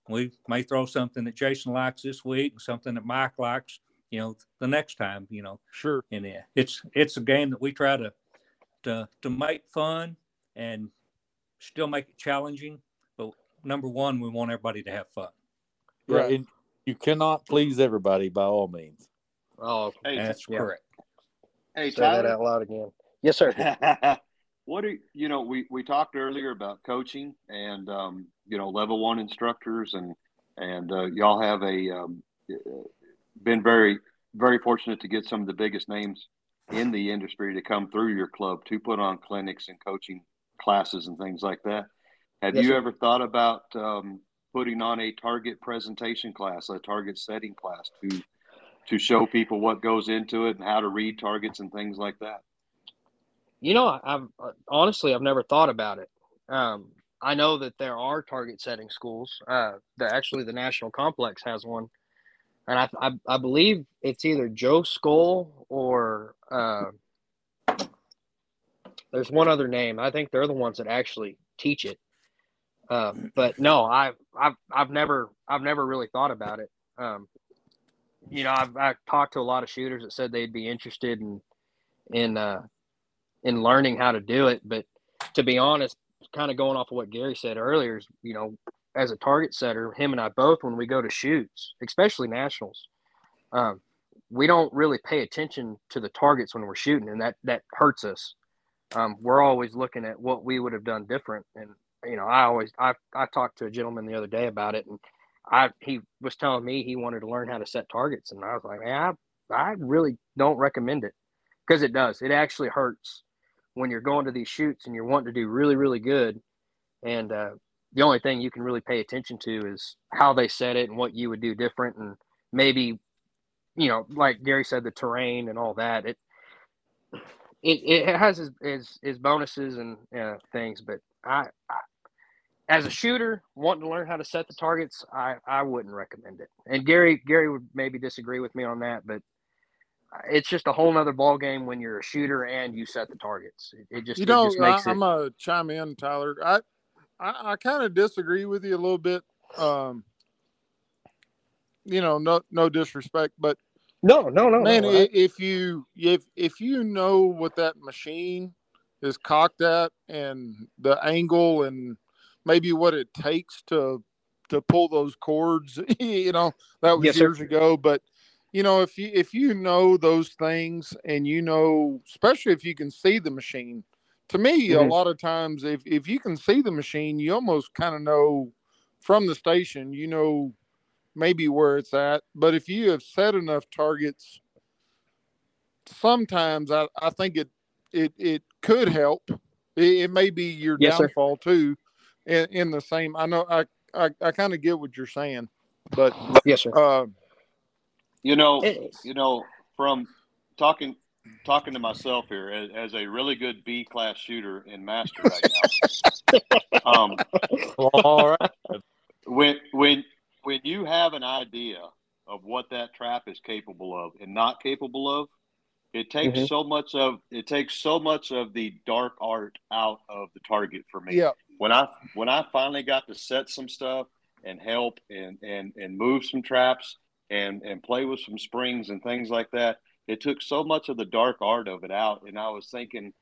we may throw something that Jason likes this week and something that Mike likes, you know, the next time, you know. Sure. And it's a game that we try to make fun and still make it challenging. But number one, we want everybody to have fun. Right. Yeah, and you cannot please everybody by all means. Oh, hey, that's correct. Hey, say Tyler, that out loud again. Yes, sir. You know, we talked earlier about coaching and, you know, level one instructors and y'all have been very, very fortunate to get some of the biggest names in the industry to come through your club to put on clinics and coaching classes and things like that. Have you ever thought about putting on a target presentation class, a target setting class to show people what goes into it and how to read targets and things like that. You know, I've never thought about it. I know that there are target setting schools. The National Complex has one. And I believe it's either Joe Skoll or there's one other name. I think they're the ones that actually teach it. But no, I've never really thought about it. I've talked to a lot of shooters that said they'd be interested in learning how to do it. But to be honest, kind of going off of what Gary said earlier, is, you know, as a target setter, him and I both, when we go to shoots, especially nationals, we don't really pay attention to the targets when we're shooting, and that hurts us. We're always looking at what we would have done different. And, you know, I talked to a gentleman the other day about it, and he was telling me he wanted to learn how to set targets. And I was like, man, I really don't recommend it, because it does. It actually hurts when you're going to these shoots and you're wanting to do really, really good. And, the only thing you can really pay attention to is how they set it and what you would do different. And maybe, you know, like Gary said, the terrain and all that, it has its bonuses and things, but I, as a shooter wanting to learn how to set the targets, I wouldn't recommend it. And Gary would maybe disagree with me on that, but it's just a whole nother ball game when you're a shooter and you set the targets. I'm going to chime in, Tyler. I kind of disagree with you a little bit. No disrespect, but no. Man, if you know what that machine is cocked at and the angle and maybe what it takes to pull those cords, you know, that was years ago. But you know, if you know those things, and you know, especially if you can see the machine. To me, a lot of times, if you can see the machine, you almost kind of know from the station, you know, maybe where it's at. But if you have set enough targets, sometimes I think it could help. It may be your downfall too. In the same, I know I kind of get what you're saying, but yes, sir. From talking to myself here as a really good B class shooter and master right now. All right. When you have an idea of what that trap is capable of and not capable of, it takes so much of the dark art out of the target for me. Yeah. When I finally got to set some stuff and help and move some traps and play with some springs and things like that, it took so much of the dark art of it out, and I was thinking,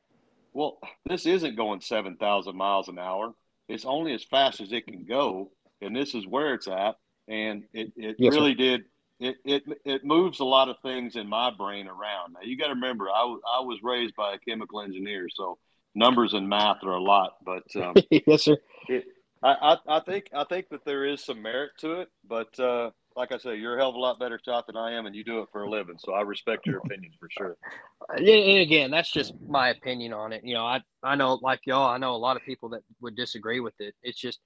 well, this isn't going 7,000 miles an hour. It's only as fast as it can go, and this is where it's at. And it moves a lot of things in my brain around. Now, you got to remember, I was raised by a chemical engineer, so numbers and math are a lot. But yes, sir. I think that there is some merit to it, but like I say, you're a hell of a lot better shot than I am, and you do it for a living. So I respect your opinion for sure. And again, that's just my opinion on it. You know, I know, like y'all, I know a lot of people that would disagree with it. It's just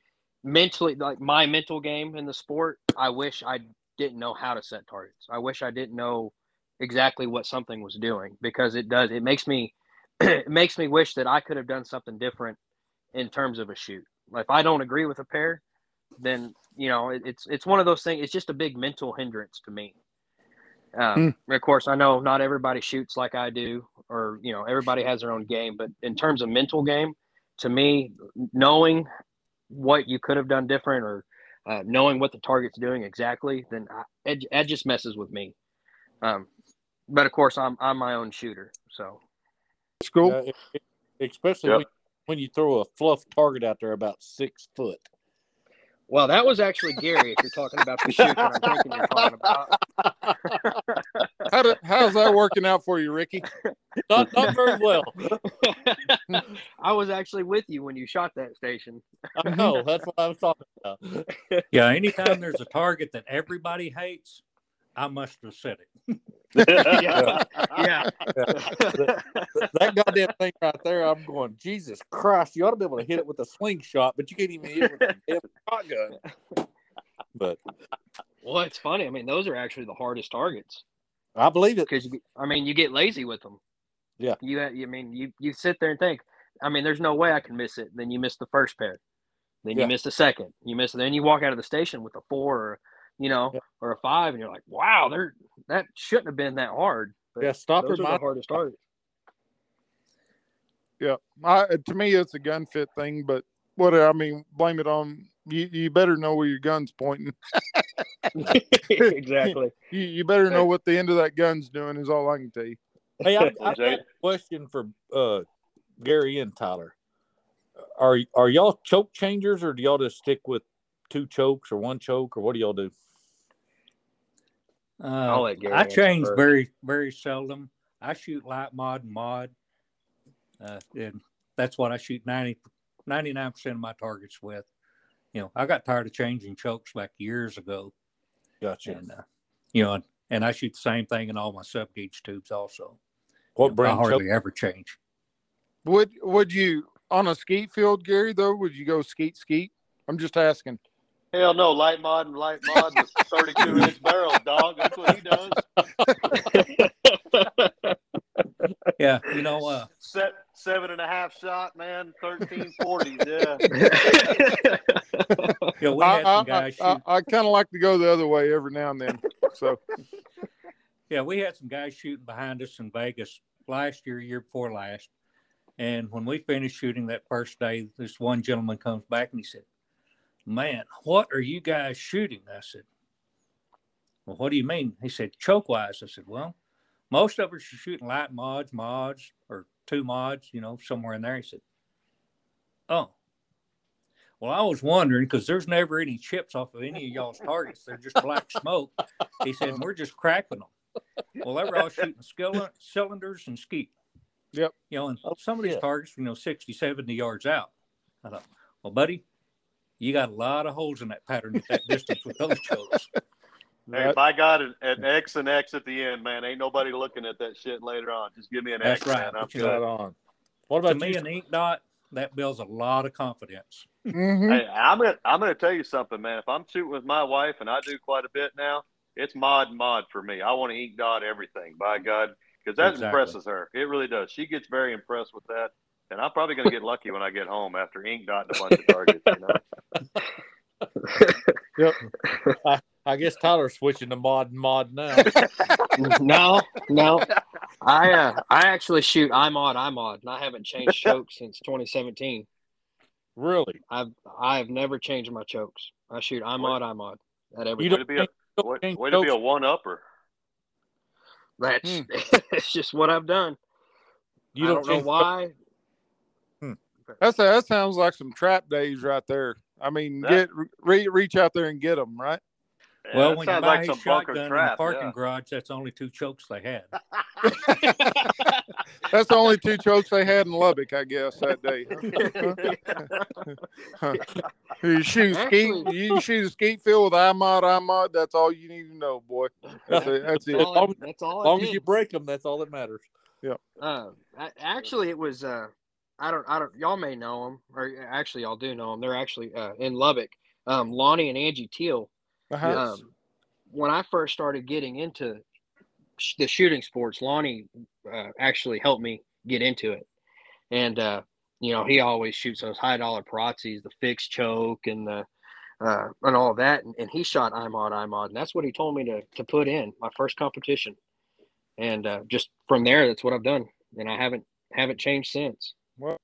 mentally, like my mental game in the sport, I wish I didn't know how to set targets. I wish I didn't know exactly what something was doing, because it makes me wish that I could have done something different in terms of a shoot. Like, if I don't agree with a pair, then, you know, it's one of those things. It's just a big mental hindrance to me. Of course, I know not everybody shoots like I do, or, you know, everybody has their own game. But in terms of mental game, to me, knowing what you could have done different, or knowing what the target's doing exactly, then it just messes with me. But of course, I'm my own shooter, so it's cool. Especially when you throw a fluff target out there about 6 foot. Well, that was actually Gary, if you're talking about the shooter I'm thinking you're talking about. How's that working out for you, Ricky? Not very well. I was actually with you when you shot that station. I know. That's what I was talking about. Yeah, anytime there's a target that everybody hates, I must have said it. That goddamn thing right there, I'm going, Jesus Christ, you ought to be able to hit it with a slingshot, but you can't even hit it with a damn shotgun. But well, it's funny. I mean, those are actually the hardest targets. I believe it. Because, I mean, you get lazy with them. Yeah. You sit there and think, I mean, there's no way I can miss it. Then you miss the first pair. Then you miss the second. You miss it. Then you walk out of the station with a 4 or, or a 5, and you're like, wow, that stopper have been that hard. But yeah, stoppers are the hardest targets. Yeah. To me, it's a gun fit thing, but blame it on you better know where your gun's pointing. Exactly. You better know what the end of that gun's doing is all I can tell you. Hey, I've got a question for Gary and Tyler. Are y'all choke changers, or do y'all just stick with two chokes or one choke, or what do y'all do? I change first. Very, very seldom. I shoot light mod and mod. And that's what I shoot 99% of my targets with. I got tired of changing chokes back years ago. Gotcha. And, and I shoot the same thing in all my sub gauge tubes also. What brand? I hardly ever change. Would you, on a skeet field, Gary, though, would you go skeet? I'm just asking. Hell no, light mod with 32-inch barrels, dog. That's what he does. Yeah, set 7.5 shot, man, 1340. Yeah. I kind of like to go the other way every now and then. So, yeah, we had some guys shooting behind us in Vegas last year, year before last, and when we finished shooting that first day, this one gentleman comes back and he said, "Man, what are you guys shooting?" I said, "Well, what do you mean?" He said, "Choke wise." I said, "Well, most of us are shooting light mods, or two mods, somewhere in there." He said, "Oh, well, I was wondering, because there's never any chips off of any of y'all's targets. They're just black smoke." He said, "We're just cracking them." Well, they were all shooting cylinders and skeet. Yep. And some of these targets, 60, 70 yards out. I thought, well, buddy, you got a lot of holes in that pattern at that distance with those chokes. Hey, by God, an X and X at the end, man. Ain't nobody looking at that shit later on. Just give me an X, right, man. I'm good. On. What about to you? Me, an ink dot, that builds a lot of confidence. Mm-hmm. Hey, I'm gonna tell you something, man. If I'm shooting with my wife, and I do quite a bit now, it's mod for me. I want to ink dot everything, by God, because that impresses her. It really does. She gets very impressed with that, and I'm probably gonna get lucky when I get home after ink dotting a bunch of targets. Yep. I guess Tyler's switching to mod now. No. I actually shoot iMod, and I haven't changed chokes since 2017. Really? I've never changed my chokes. I shoot iMod at every. Way to be a one upper. That's it's just what I've done. I don't know why. That sounds like some trap days right there. I mean, reach out there and get them, right? Yeah, well, when you buy his shotgun in the parking garage, that's only two chokes they had. That's the only two chokes they had in Lubbock, I guess, that day. You shoot a skeet field with iMod, that's all you need to know, boy. That's it. As long as you break them, that's all that matters. Yeah. Actually, it was y'all may know them, or actually y'all do know them. They're actually in Lubbock. Lonnie and Angie Teal. When I first started getting into the shooting sports, Lonnie actually helped me get into it. And, he always shoots those high-dollar Perazzis, the fixed choke and the and all that. And he shot iMod. And that's what he told me to put in my first competition. And just from there, that's what I've done. And I haven't changed since. Well,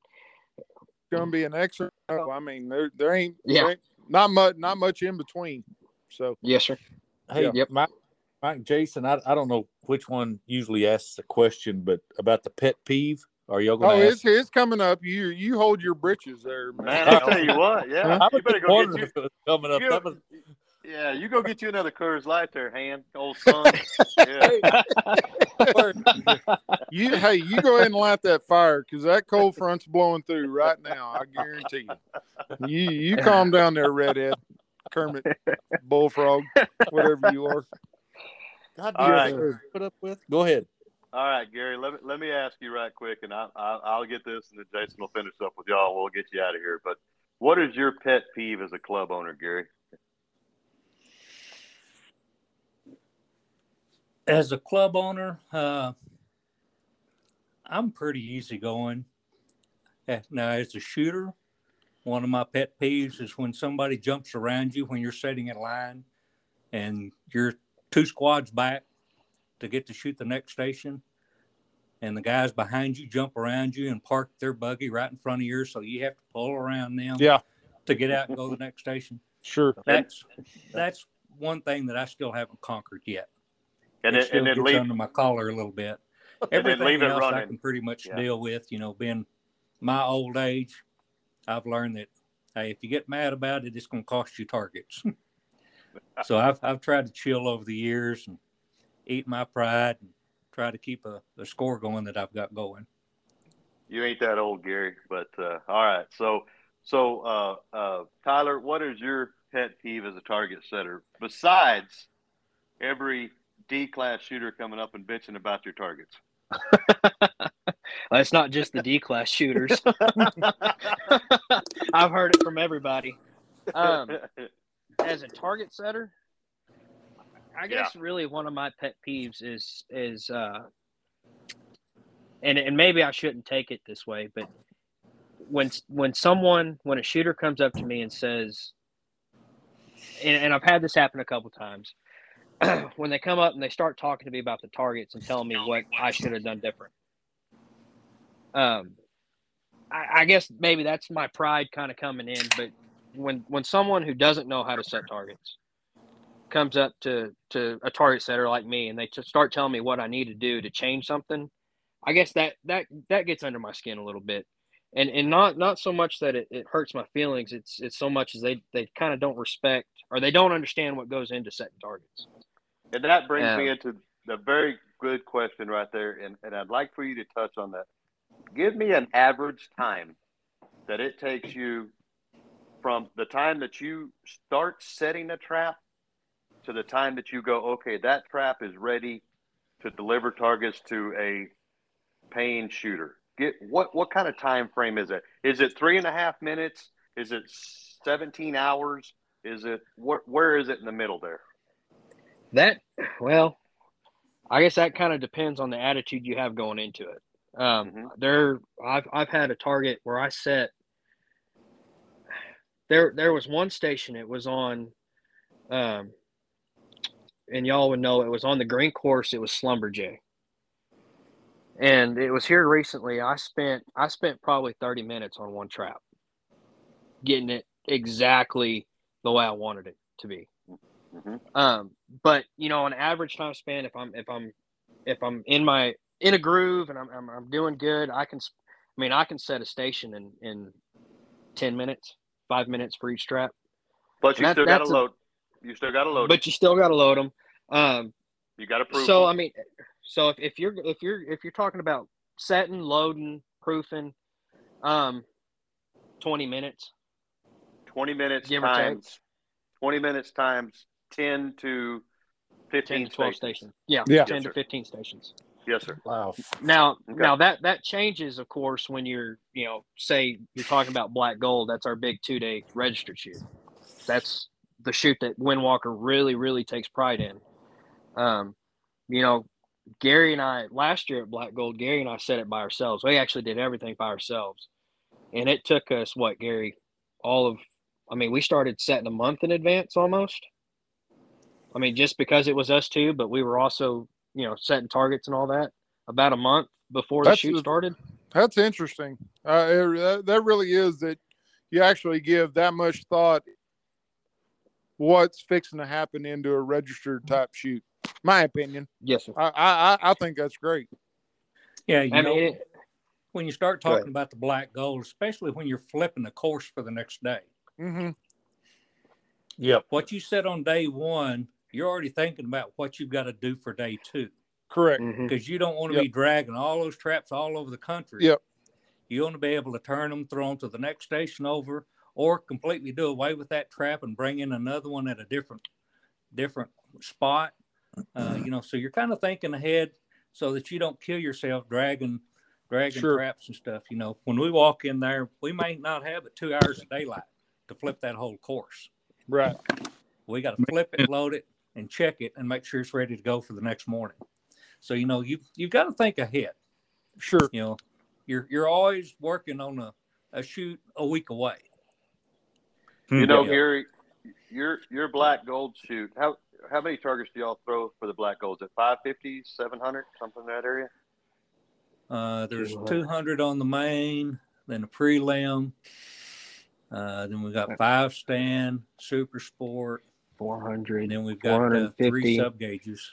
it's going to be an extra. I mean, there ain't – not much in between. So yes, sir. Hey, Mike and Jason, I don't know which one usually asks the question, but about the pet peeve, are y'all going to ask? It's coming up. You hold your britches there, man. I'll tell you what. Yeah, you better go get you coming up. You go get you another Coors Light there, hand old son. Yeah. You go ahead and light that fire, because that cold front's blowing through right now. I guarantee you. You calm down there, redhead. Kermit, bullfrog, whatever you are. God, all right. Put up with. Go ahead. All right, Gary. Let me ask you right quick, and I'll get this, and then Jason will finish up with y'all. We'll get you out of here. But what is your pet peeve as a club owner, Gary? As a club owner, I'm pretty easygoing. Now, as a shooter, one of my pet peeves is when somebody jumps around you when you're sitting in line and you're two squads back to get to shoot the next station, and the guys behind you jump around you and park their buggy right in front of yours, so you have to pull around them to get out and go to the next station. Sure. That's one thing that I still haven't conquered yet. And it still gets under my collar a little bit. Everything else I can pretty much deal with, you know, being my old age, I've learned that, hey, if you get mad about it, it's going to cost you targets. So I've tried to chill over the years and eat my pride and try to keep a score going that I've got going. You ain't that old, Gary, but all right. So, Tyler, what is your pet peeve as a target setter besides every D-class shooter coming up and bitching about your targets? Well, it's not just the D-class shooters. I've heard it from everybody. As a target setter, I guess really one of my pet peeves is and maybe I shouldn't take it this way, but when a shooter comes up to me and says, and I've had this happen a couple times, when they come up and they start talking to me about the targets and telling me what I should have done different. I guess maybe that's my pride kind of coming in, but when someone who doesn't know how to set targets comes up to a target setter like me and they start telling me what I need to do to change something, I guess that gets under my skin a little bit. And not so much that it hurts my feelings, it's so much as they kind of don't respect or they don't understand what goes into setting targets. And that brings me into the very good question right there, and I'd like for you to touch on that. Give me an average time that it takes you from the time that you start setting a trap to the time that you go, okay, that trap is ready to deliver targets to a paying shooter. What kind of time frame is it? Is it 3.5 minutes? Is it 17 hours? Is it where is it in the middle there? Well, I guess that kind of depends on the attitude you have going into it. I've had a target where I set. There was one station. It was on, and y'all would know it was on the green course. It was Slumberjay. And it was here recently. I spent probably 30 minutes on one trap, getting it exactly the way I wanted it to be. Mm-hmm. But you know, on average time span, if I'm in a groove and I'm doing good, I can set a station in 10 minutes, 5 minutes for each trap. But you still got to load. You still got to load. But you still got to load them. You got to prove. So them. I mean. So if you're talking about setting, loading, proofing, 20 minutes. 20 minutes times 20 minutes times 10 to 12 stations. Yeah, yeah. 10 to 15 stations. Yes, sir. Wow. Now that changes, of course, when you're say you're talking about Black Gold. That's our big 2-day registered shoot. That's the shoot that Windwalker really, really takes pride in. Gary and I, last year at Black Gold, Gary and I set it by ourselves. We actually did everything by ourselves. And it took us, we started setting a month in advance almost. I mean, just because it was us two, but we were also, setting targets and all that about a month before the shoot started. That's interesting. That really is that you actually give that much thought what's fixing to happen into a registered type shoot. My opinion. Yes, sir. I think that's great. Yeah, when you start talking about the Black Gold, especially when you're flipping the course for the next day. Mm-hmm. Yep. What you said on day one, you're already thinking about what you've got to do for day two. Correct. Because you don't want to be dragging all those traps all over the country. Yep. You want to be able to turn them, throw them to the next station over, or completely do away with that trap and bring in another one at a different spot. So you're kind of thinking ahead so that you don't kill yourself dragging traps and stuff. When we walk in there, we may not have but 2 hours of daylight to flip that whole course. Right. We got to flip it, load it, and check it and make sure it's ready to go for the next morning. So, you know, you've got to think ahead. Sure. You know, you're always working on a shoot a week away. You know, Gary, your Black Gold shoot, how many targets do y'all throw for the Black Golds? Is it 550, 700, something in that area? There's 200 on the main, then the prelim. Then we've got 5 stand, super sport, 400, and then we've got 3 sub gauges.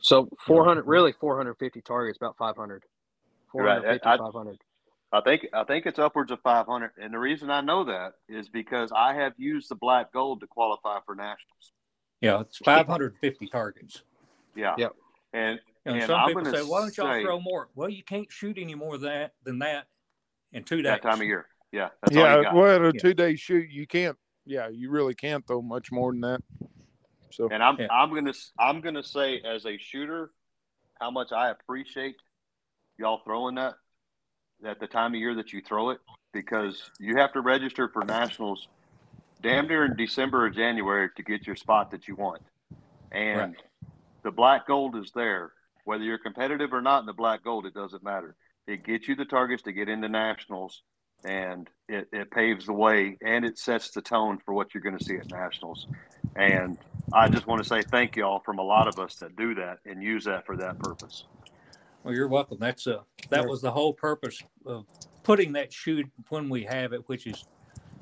So 400, really 450 targets, about 500. 450, right. 500. I think it's upwards of 500, and the reason I know that is because I have used the Black Gold to qualify for nationals. Yeah, it's 550 targets. Yeah. Yep. And some people say, why don't y'all throw more? Well, you can't shoot any more than that in 2 days. That time of year. Yeah. That's all you got. Well, in a 2 day shoot, you can't. Yeah, you really can't throw much more than that. So, and I'm gonna say as a shooter, how much I appreciate y'all throwing that at the time of year that you throw it, because you have to register for nationals damn near in December or January to get your spot that you want. And right. The Black Gold is there. Whether you're competitive or not in the Black Gold, it doesn't matter. It gets you the targets to get into nationals, and it paves the way, and it sets the tone for what you're going to see at nationals. And I just want to say thank y'all from a lot of us that do that and use that for that purpose. Well, you're welcome. That was the whole purpose of putting that shoot when we have it, which is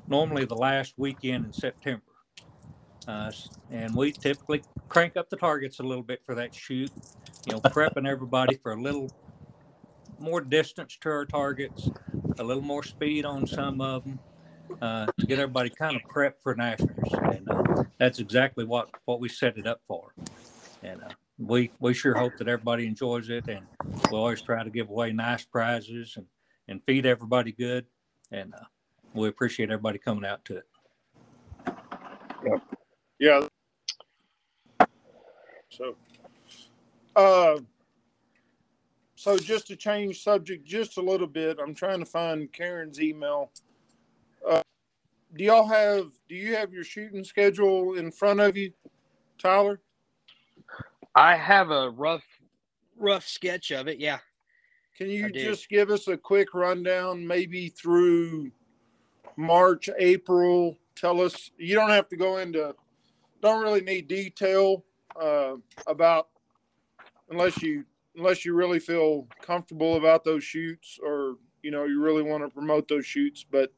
normally the last weekend in September. And we typically crank up the targets a little bit for that shoot, you know, prepping everybody for a little more distance to our targets, a little more speed on some of them, to get everybody kind of prepped for nationals. And that's exactly what we set it up for. And we sure hope that everybody enjoys it, and we'll always try to give away nice prizes and feed everybody good, and we appreciate everybody coming out to it. Yeah. So just to change subject just a little bit, I'm trying to find Karen's email. Do you have your shooting schedule in front of you, Tyler? I have a rough sketch of it, yeah. Can you just give us a quick rundown, maybe through March, April? Tell us, you don't have to go into, don't really need detail about, unless you really feel comfortable about those shoots, or, you know, you really want to promote those shoots, but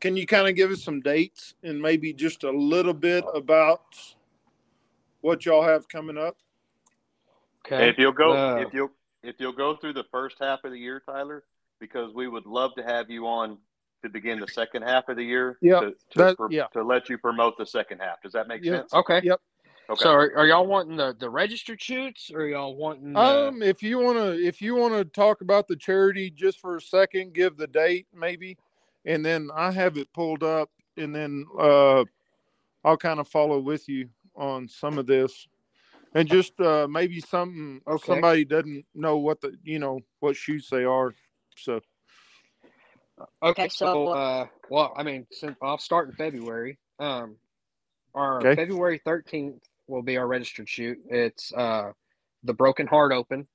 can you kind of give us some dates and maybe just a little bit about what y'all have coming up? Okay. If you'll go through the first half of the year, Tyler, because we would love to have you on to begin the second half of the year. Yeah. To let you promote the second half. Does that make sense? Okay. Yep. Okay. So are y'all wanting the registered shoots, or are y'all wanting? If you wanna talk about the charity just for a second, give the date maybe, and then I have it pulled up, and then I'll kind of follow with you on some of this, and just maybe something somebody doesn't know what shoots they are. So I'll start in February. February 13th will be our registered shoot. It's the Broken Heart Open.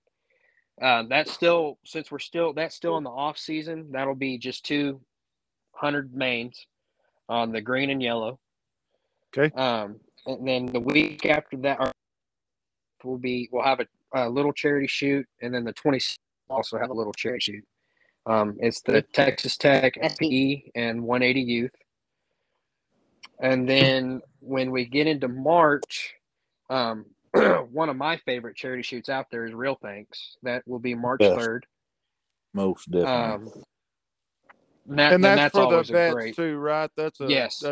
That's still in the off season. That'll be just 200 mains on the green and yellow. Okay. And then the week after that, we'll have a little charity shoot, and then the 26th we'll also have a little charity shoot. It's the Texas Tech FPE and 180 Youth. And then when we get into March, one of my favorite charity shoots out there is Real Thanks. That will be March 3rd. Most definitely. And that's for the vets too, right? Yes.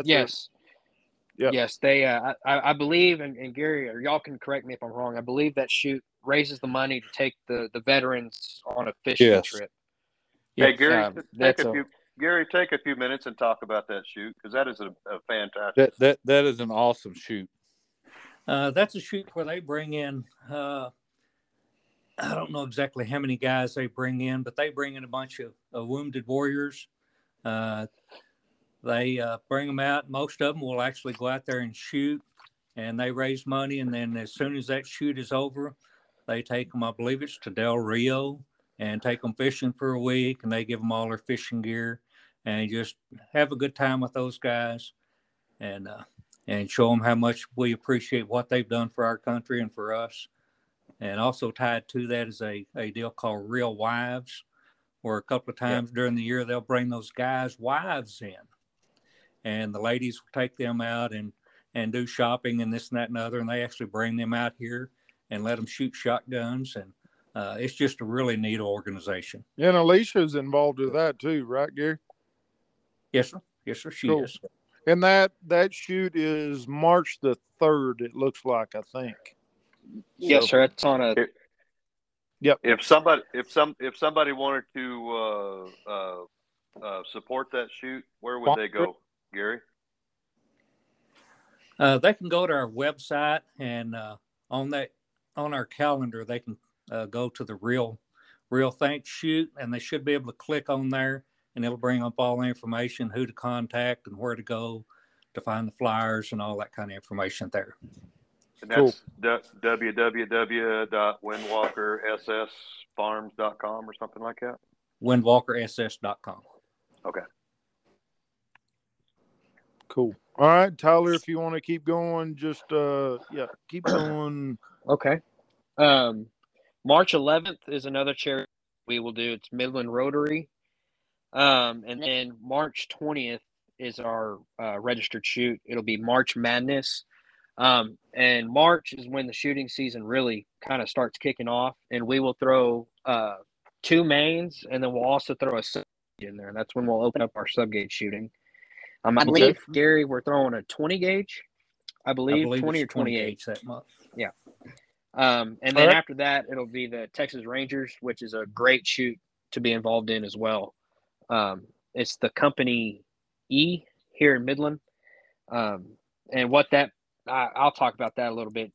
Yep. Yes, they. I believe, and Gary, or y'all can correct me if I'm wrong. I believe that shoot raises the money to take the veterans on a fishing trip. Yes. Hey, Gary, take a few minutes and talk about that shoot, because that is a fantastic. That is an awesome shoot. That's a shoot where they bring in. I don't know exactly how many guys they bring in, but they bring in a bunch of wounded warriors. They bring them out. Most of them will actually go out there and shoot, and they raise money. And then as soon as that shoot is over, they take them, I believe it's to Del Rio, and take them fishing for a week, and they give them all their fishing gear and just have a good time with those guys and show them how much we appreciate what they've done for our country and for us. And also tied to that is a deal called Real Wives, where a couple of times during the year they'll bring those guys' wives in, and the ladies will take them out and do shopping and this and that and other, and they actually bring them out here and let them shoot shotguns. And it's just a really neat organization. Yeah, and Alicia's involved with that too, right, Gary? Yes, sir. Yes, sir, she is. And that shoot is March the 3rd, it looks like, I think. Yes, so, sir. It's on a – Yep. If somebody wanted to support that shoot, where would they go, Gary? They can go to our website, and on our calendar, they can go to the Real Thanks shoot, and they should be able to click on there, and it'll bring up all the information, who to contact and where to go to find the flyers and all that kind of information there. And that's www.windwalkerssfarms.com or something like that? Windwalkerss.com. Okay. Cool. All right, Tyler, if you want to keep going, just keep going. Okay. March 11th is another charity we will do. It's Midland Rotary. And then March 20th is our registered shoot. It'll be March Madness. And March is when the shooting season really kind of starts kicking off. And we will throw two mains, and then we'll also throw a sub gauge in there. That's when we'll open up our sub gauge shooting. I believe, Gary, we're throwing a 20 gauge. I believe 20 or 28 that month. Yeah. And then after that, it'll be the Texas Rangers, which is a great shoot to be involved in as well. It's the Company E here in Midland. And what that, I'll talk about that a little bit.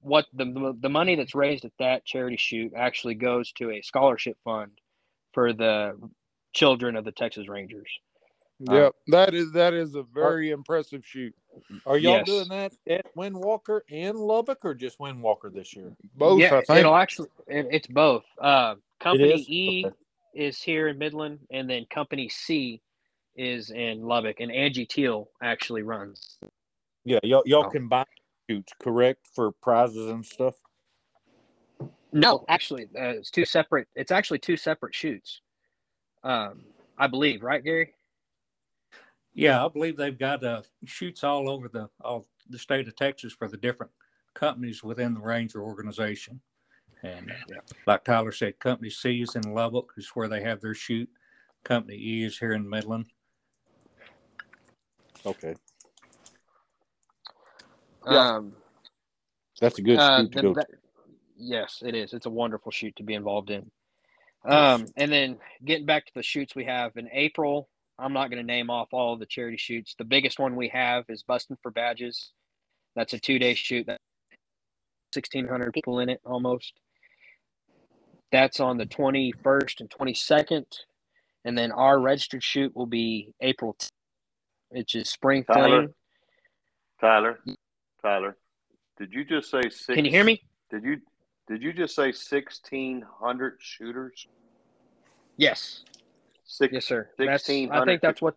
What the money that's raised at that charity shoot actually goes to a scholarship fund for the children of the Texas Rangers. Yeah, that is a very impressive shoot. Are y'all doing that at Windwalker and Lubbock, or just Windwalker this year? Both, I think. It's both. Company E is here in Midland, and then Company C is in Lubbock, and Angie Teal actually runs. Yeah, y'all can buy shoots, correct, for prizes and stuff? No, actually, it's two separate. It's actually two separate shoots, I believe, right, Gary? Yeah, I believe they've got shoots all over the state of Texas for the different companies within the Ranger organization. And like Tyler said, Company C is in Lubbock, is where they have their shoot. Company E is here in Midland. Okay. That's a good shoot to go to. Yes, it is. It's a wonderful shoot to be involved in. And then getting back to the shoots we have in April, I'm not going to name off all of the charity shoots. The biggest one we have is Busting for Badges. That's a 2-day shoot. That's 1,600 people in it almost. That's on the 21st and 22nd. And then our registered shoot will be April 10th, which is Spring Flame. Tyler, did you just say six? Can you hear me? Did you just say 1,600 shooters? Yes. Yes, sir. 1,600. I think that's what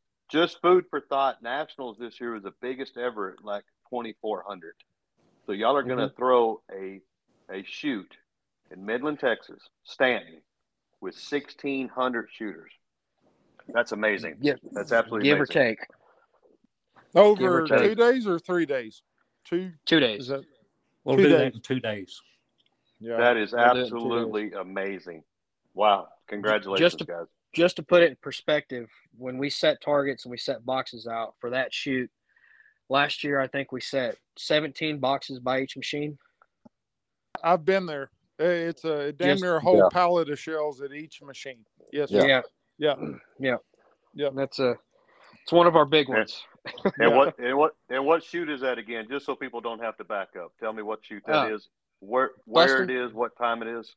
– Just food for thought, Nationals this year was the biggest ever at like 2,400. So y'all are going to throw a shoot in Midland, Texas, Stanton, with 1,600 shooters. That's amazing. Yeah. That's absolutely amazing. Give or take. Over 2 days or 3 days? 2 days. Is that, we'll do that in 2 days. Yeah, that is absolutely amazing. Wow. Congratulations, guys. Just to put it in perspective, when we set targets and we set boxes out for that shoot, last year I think we set 17 boxes by each machine. I've been there. It's a damn near a whole pallet of shells at each machine. Yes. Yeah. Yeah. Yeah. Yeah. Yeah. That's it's one of our big ones. And what shoot is that again? Just so people don't have to back up. Tell me what shoot that is, where it is, what time it is.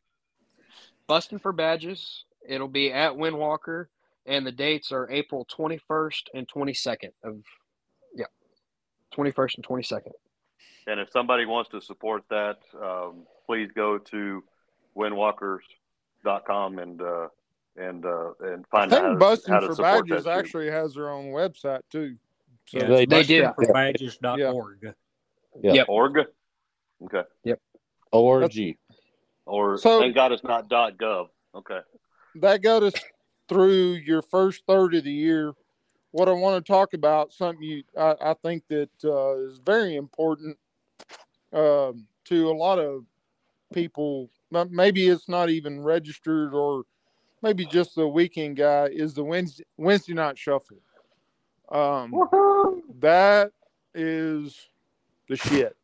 Busting for Badges. It'll be at Windwalker. and the dates are April 21st and 22nd of, yeah, 21st and 22nd. And if somebody wants to support that, please go to windwalkers.com and find out. I think Busting for Badges actually has their own website too. So yeah, they did. BustingforBadges.org. Yeah. Yeah. Yep. Org. Okay. Yep. Org. Or so, thank God it's not .gov. Okay. That got us through your first third of the year. What I want to talk about, something I think that is very important to a lot of people. Maybe it's not even registered, or maybe just the weekend guy, is the Wednesday night shuffle. That is the shit.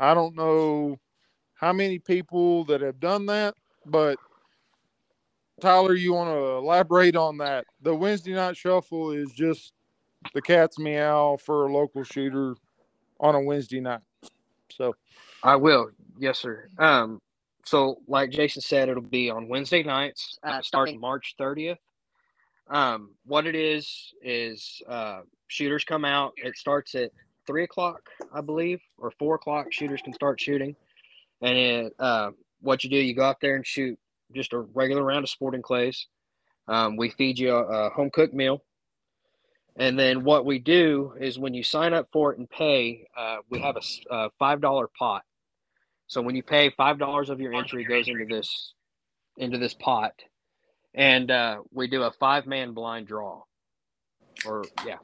I don't know how many people that have done that, but Tyler, you want to elaborate on that? The Wednesday night shuffle is just the cat's meow for a local shooter on a Wednesday night. So I will. Yes, sir. So like Jason said, it'll be on Wednesday nights starting March 30th. What it is shooters come out. It starts at 3 o'clock, I believe, or 4 o'clock. Shooters can start shooting. And it, what you do, you go out there and shoot just a regular round of sporting clays. We feed you a home-cooked meal. And then what we do is when you sign up for it and pay, we have a $5 pot. So when you pay, $5 of your entry goes into this pot. And we do a five-man blind draw. Or, yeah,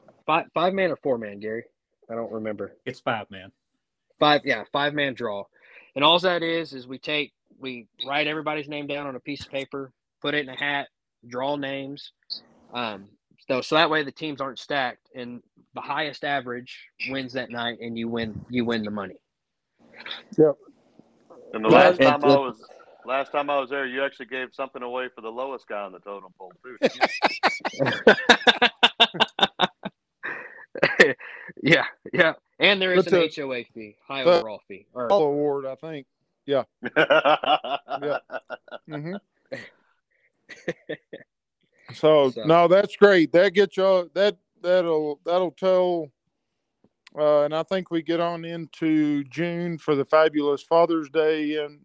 five-man or four-man, Gary? I don't remember. It's five-man. Five-man draw. And all that is we write everybody's name down on a piece of paper, put it in a hat, draw names. So that way the teams aren't stacked, and the highest average wins that night, and you win the money. Yep. And the last time I was there, you actually gave something away for the lowest guy on the totem pole too. Yeah. And there is an HOA fee, high overall fee. Or award, I think. Yeah. Yeah. Mm-hmm. So no, that's great. That gets y'all. That'll tell. And I think we get on into June for the fabulous Father's Day, and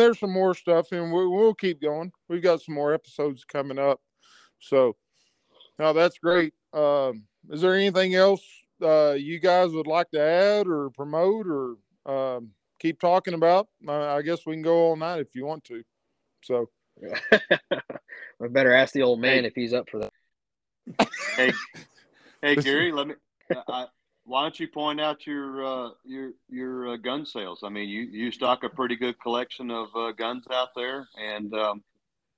there's some more stuff, and we'll keep going. We've got some more episodes coming up. So no, that's great. Is there anything else you guys would like to add or promote or keep talking about? I guess we can go all night if you want to. So I better ask the old man if he's up for that. Hey Gary, let me. Why don't you point out your gun sales? I mean, you stock a pretty good collection of guns out there, and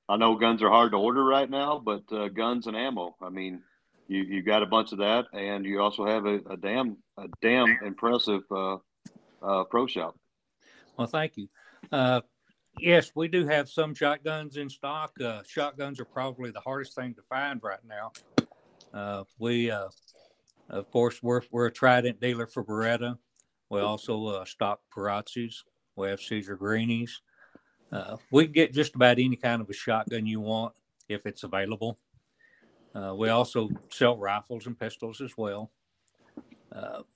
I know guns are hard to order right now, but guns and ammo. I mean. You got a bunch of that, and you also have a damn impressive pro shop. Well, thank you. Yes, we do have some shotguns in stock. Shotguns are probably the hardest thing to find right now. Of course, we're a Trident dealer for Beretta. We also stock Perazzis. We have Caesar Guerinis. We can get just about any kind of a shotgun you want if it's available. We also sell rifles and pistols as well.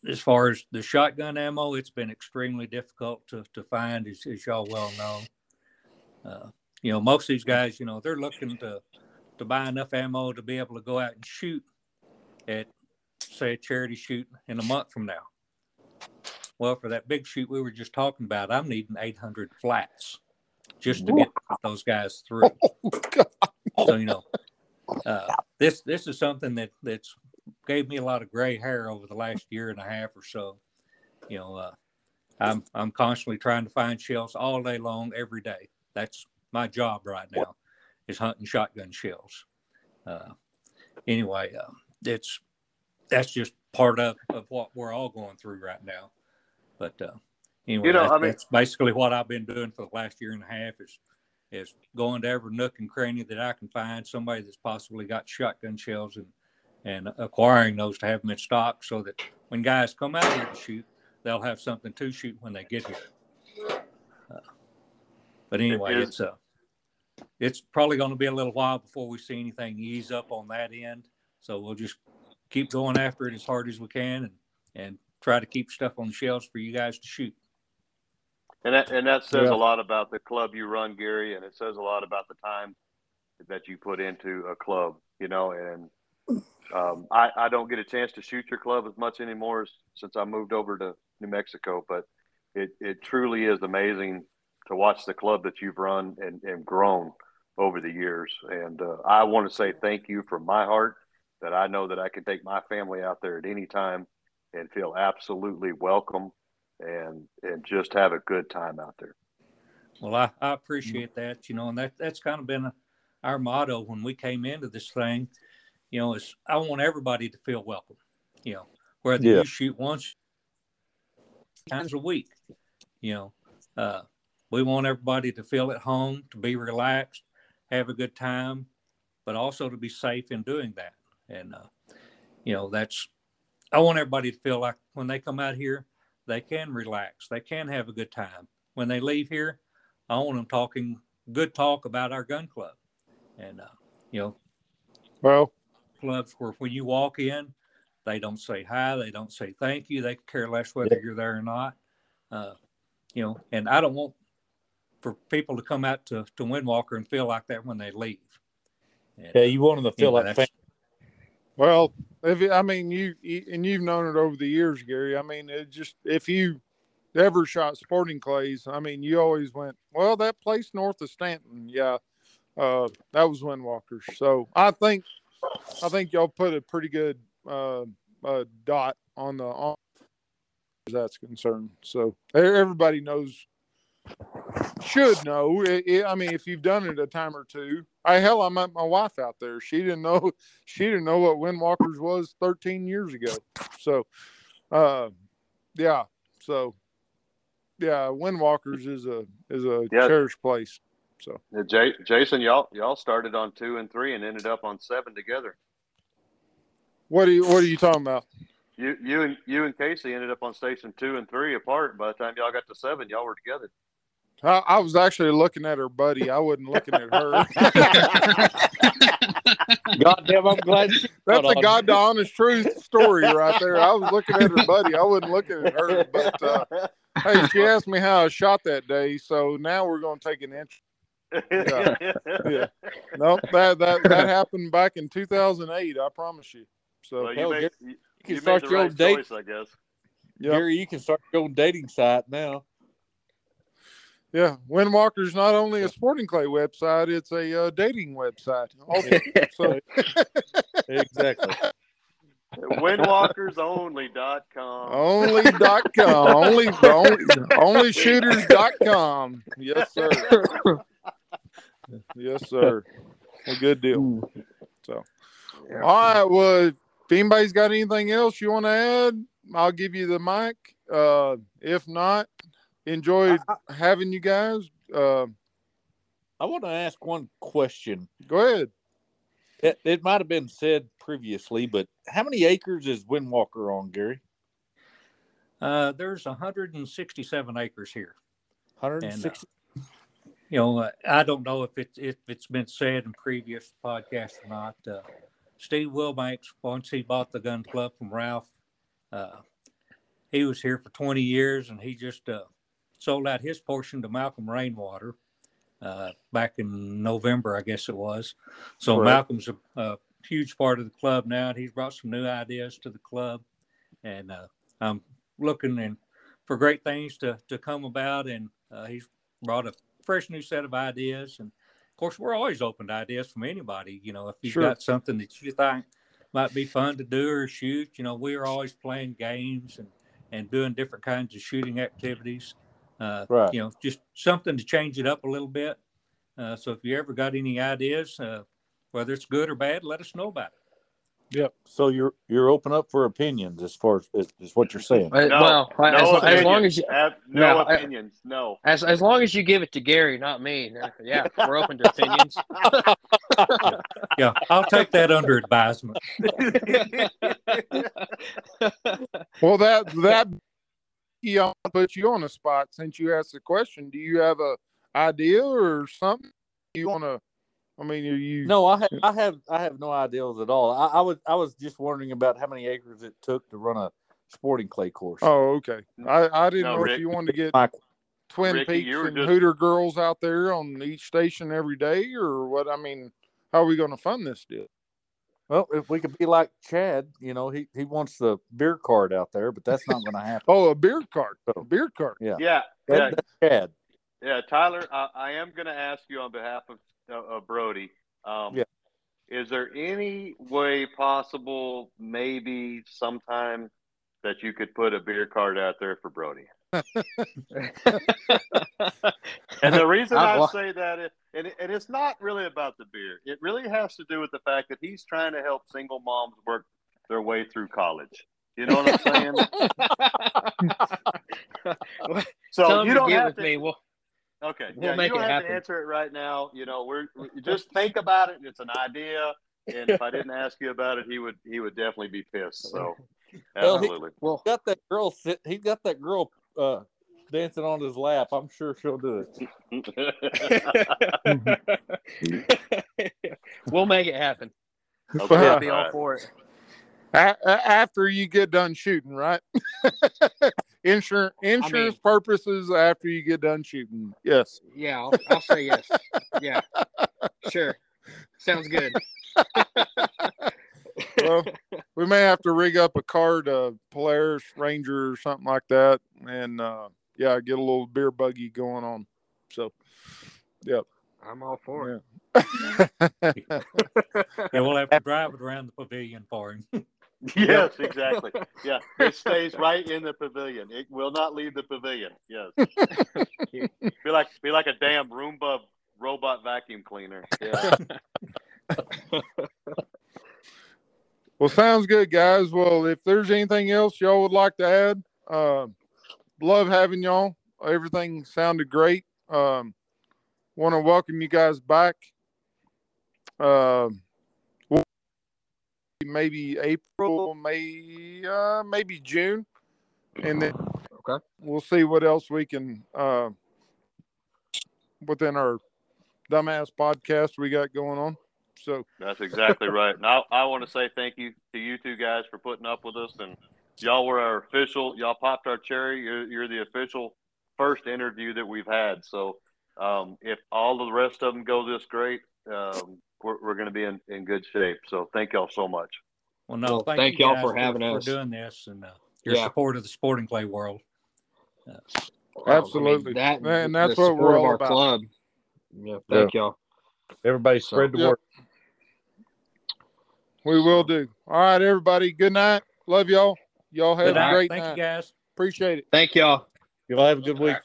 As far as the shotgun ammo, it's been extremely difficult to find, as y'all well know. Most of these guys, they're looking to buy enough ammo to be able to go out and shoot at, say, a charity shoot in a month from now. Well, for that big shoot we were just talking about, I'm needing 800 flats just to get those guys through. Oh, God. So, this is something that's gave me a lot of gray hair over the last year and a half or so. I'm constantly trying to find shells all day long, every day. That's my job right now, is hunting shotgun shells. Anyway, that's just part of what we're all going through right now. But anyway, that's basically what I've been doing for the last year and a half is going to every nook and cranny that I can find somebody that's possibly got shotgun shells and acquiring those to have them in stock so that when guys come out here to shoot, they'll have something to shoot when they get here. But anyway, it's probably going to be a little while before we see anything ease up on that end. So we'll just keep going after it as hard as we can and try to keep stuff on the shelves for you guys to shoot. And that says a lot about the club you run, Gary, and it says a lot about the time that you put into a club, you know, and I don't get a chance to shoot your club as much anymore since I moved over to New Mexico, but it truly is amazing to watch the club that you've run and grown over the years. And I want to say thank you from my heart, that I know that I can take my family out there at any time and feel absolutely welcome and just have a good time out there. Well, I appreciate that, you know, and that's kind of been our motto when we came into this thing, you know, is I want everybody to feel welcome, you know, whether you shoot once times a week, you know, we want everybody to feel at home, to be relaxed, have a good time, but also to be safe in doing that. And, you know, I want everybody to feel like when they come out here, they can relax. They can have a good time. When they leave here, I want them talking good talk about our gun club. And, you know, well, clubs where when you walk in, they don't say hi. They don't say thank you. They care less whether you're there or not. You know, and I don't want for people to come out to Windwalker and feel like that when they leave. And, you want them to feel like family. Well, you've known it over the years, Gary. I mean, it just, if you ever shot sporting clays, I mean, you always went, well, that place north of Stanton, that was Windwalker. So I think y'all put a pretty good dot on the on as that's concerned. So everybody knows. Should know. I mean, if you've done it a time or two, I met my wife out there. She didn't know what Windwalkers was 13 years ago. So, Windwalkers is a cherished place. So, Jason, y'all started on 2 and 3 and ended up on 7 together. What are you talking about? You and Casey ended up on station 2 and 3 apart. By the time y'all got to 7, y'all were together. I was actually looking at her buddy. I wasn't looking at her. Goddamn, I'm glad. That's a goddamn honest truth story right there. I was looking at her buddy. I wasn't looking at her. But, hey, she asked me how I shot that day, so now we're going to take an inch. No, that happened back in 2008, I promise you. So well, you can start your own date, I guess. Yep. Gary, you can start your own dating site now. Yeah, Windwalker's not only a sporting clay website; it's a dating website. Also. So. Exactly. Windwalkersonly.com. Only.com. Only shooters.com. Yes, sir. Yes, sir. A good deal. So, all right. Well, if anybody's got anything else you want to add, I'll give you the mic. If not. Enjoyed having you guys. I want to ask one question. Go ahead. It might have been said previously, but how many acres is Windwalker on, Gary? There's 167 acres here. 160. You know, I don't know if it's been said in previous podcasts or not. Steve Wilbanks, once he bought the gun club from Ralph, he was here for 20 years, and he just sold out his portion to Malcolm Rainwater back in November, I guess it was. So right. Malcolm's a huge part of the club now, and he's brought some new ideas to the club. And I'm looking for great things to come about, and he's brought a fresh new set of ideas. And, of course, we're always open to ideas from anybody. You know, if you've got something that you think might be fun to do or shoot, you know, we're always playing games and doing different kinds of shooting activities. You know, just something to change it up a little bit. So if you ever got any ideas, whether it's good or bad, let us know about it. Yep. So you're open up for opinions as far as what you're saying. No opinions. As long as you give it to Gary, not me. Yeah, we're open to opinions. Yeah, I'll take that under advisement. Well, that. I'll put you on the spot since you asked the question. Do you have an idea or something you want to I mean, are you? No, I have no ideas at all. I was just wondering about how many acres it took to run a sporting clay course. Oh, okay. I didn't know Rick, if you wanted to get Twin Ricky, Peaks and just... Hooter girls out there on each station every day, or what? I mean, how are we going to fund this deal? Well, if we could be like Chad, you know, he wants the beer cart out there, but that's not going to happen. Oh, a beer cart. A beer cart. Yeah. Yeah. That's Chad. Yeah, Tyler, I am going to ask you on behalf of Brody, is there any way possible, maybe sometime, that you could put a beer cart out there for Brody? And the reason I say that is, and it's not really about the beer. It really has to do with the fact that he's trying to help single moms work their way through college. You know what I'm saying? So you don't have to. Okay. We'll make it happen. You don't have to answer it right now. You know, we just think about it. It's an idea, and if I didn't ask you about it, he would definitely be pissed. So, absolutely. Well, he's got that girl. He's got that girl dancing on his lap. I'm sure she'll do it. We'll make it happen. Okay. I'll be all for it. After you get done shooting, right? Insurance purposes. After you get done shooting, yes. Yeah, I'll say yes. Yeah, sure. Sounds good. Well, we may have to rig up a car to Polaris Ranger or something like that, and get a little beer buggy going on. So, yep. I'm all for it. And we'll have to drive it around the pavilion for him. Yes, exactly. Yeah, it stays right in the pavilion. It will not leave the pavilion. Yes, be like a damn Roomba robot vacuum cleaner. Yeah. Well, sounds good, guys. Well, if there's anything else y'all would like to add, love having y'all. Everything sounded great. Want to welcome you guys back. Maybe April, May, maybe June, and then we'll see what else we can within our dumbass podcast we got going on. So that's exactly right. And I want to say thank you to you two guys for putting up with us. And y'all were our official. Y'all popped our cherry. You're the official first interview that we've had. So if all the rest of them go this great, we're going to be in good shape. So thank y'all so much. Well, no, thank y'all for having us, for doing this, and your support of the sporting clay world. Absolutely. I mean, and that's what we're all about. Club. Yeah, thank y'all. Everybody spread the word. We will do. All right, everybody. Good night. Love y'all. Y'all have a great night. Thank you, guys. Appreciate it. Thank y'all. Y'all have a good week.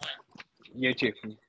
You too.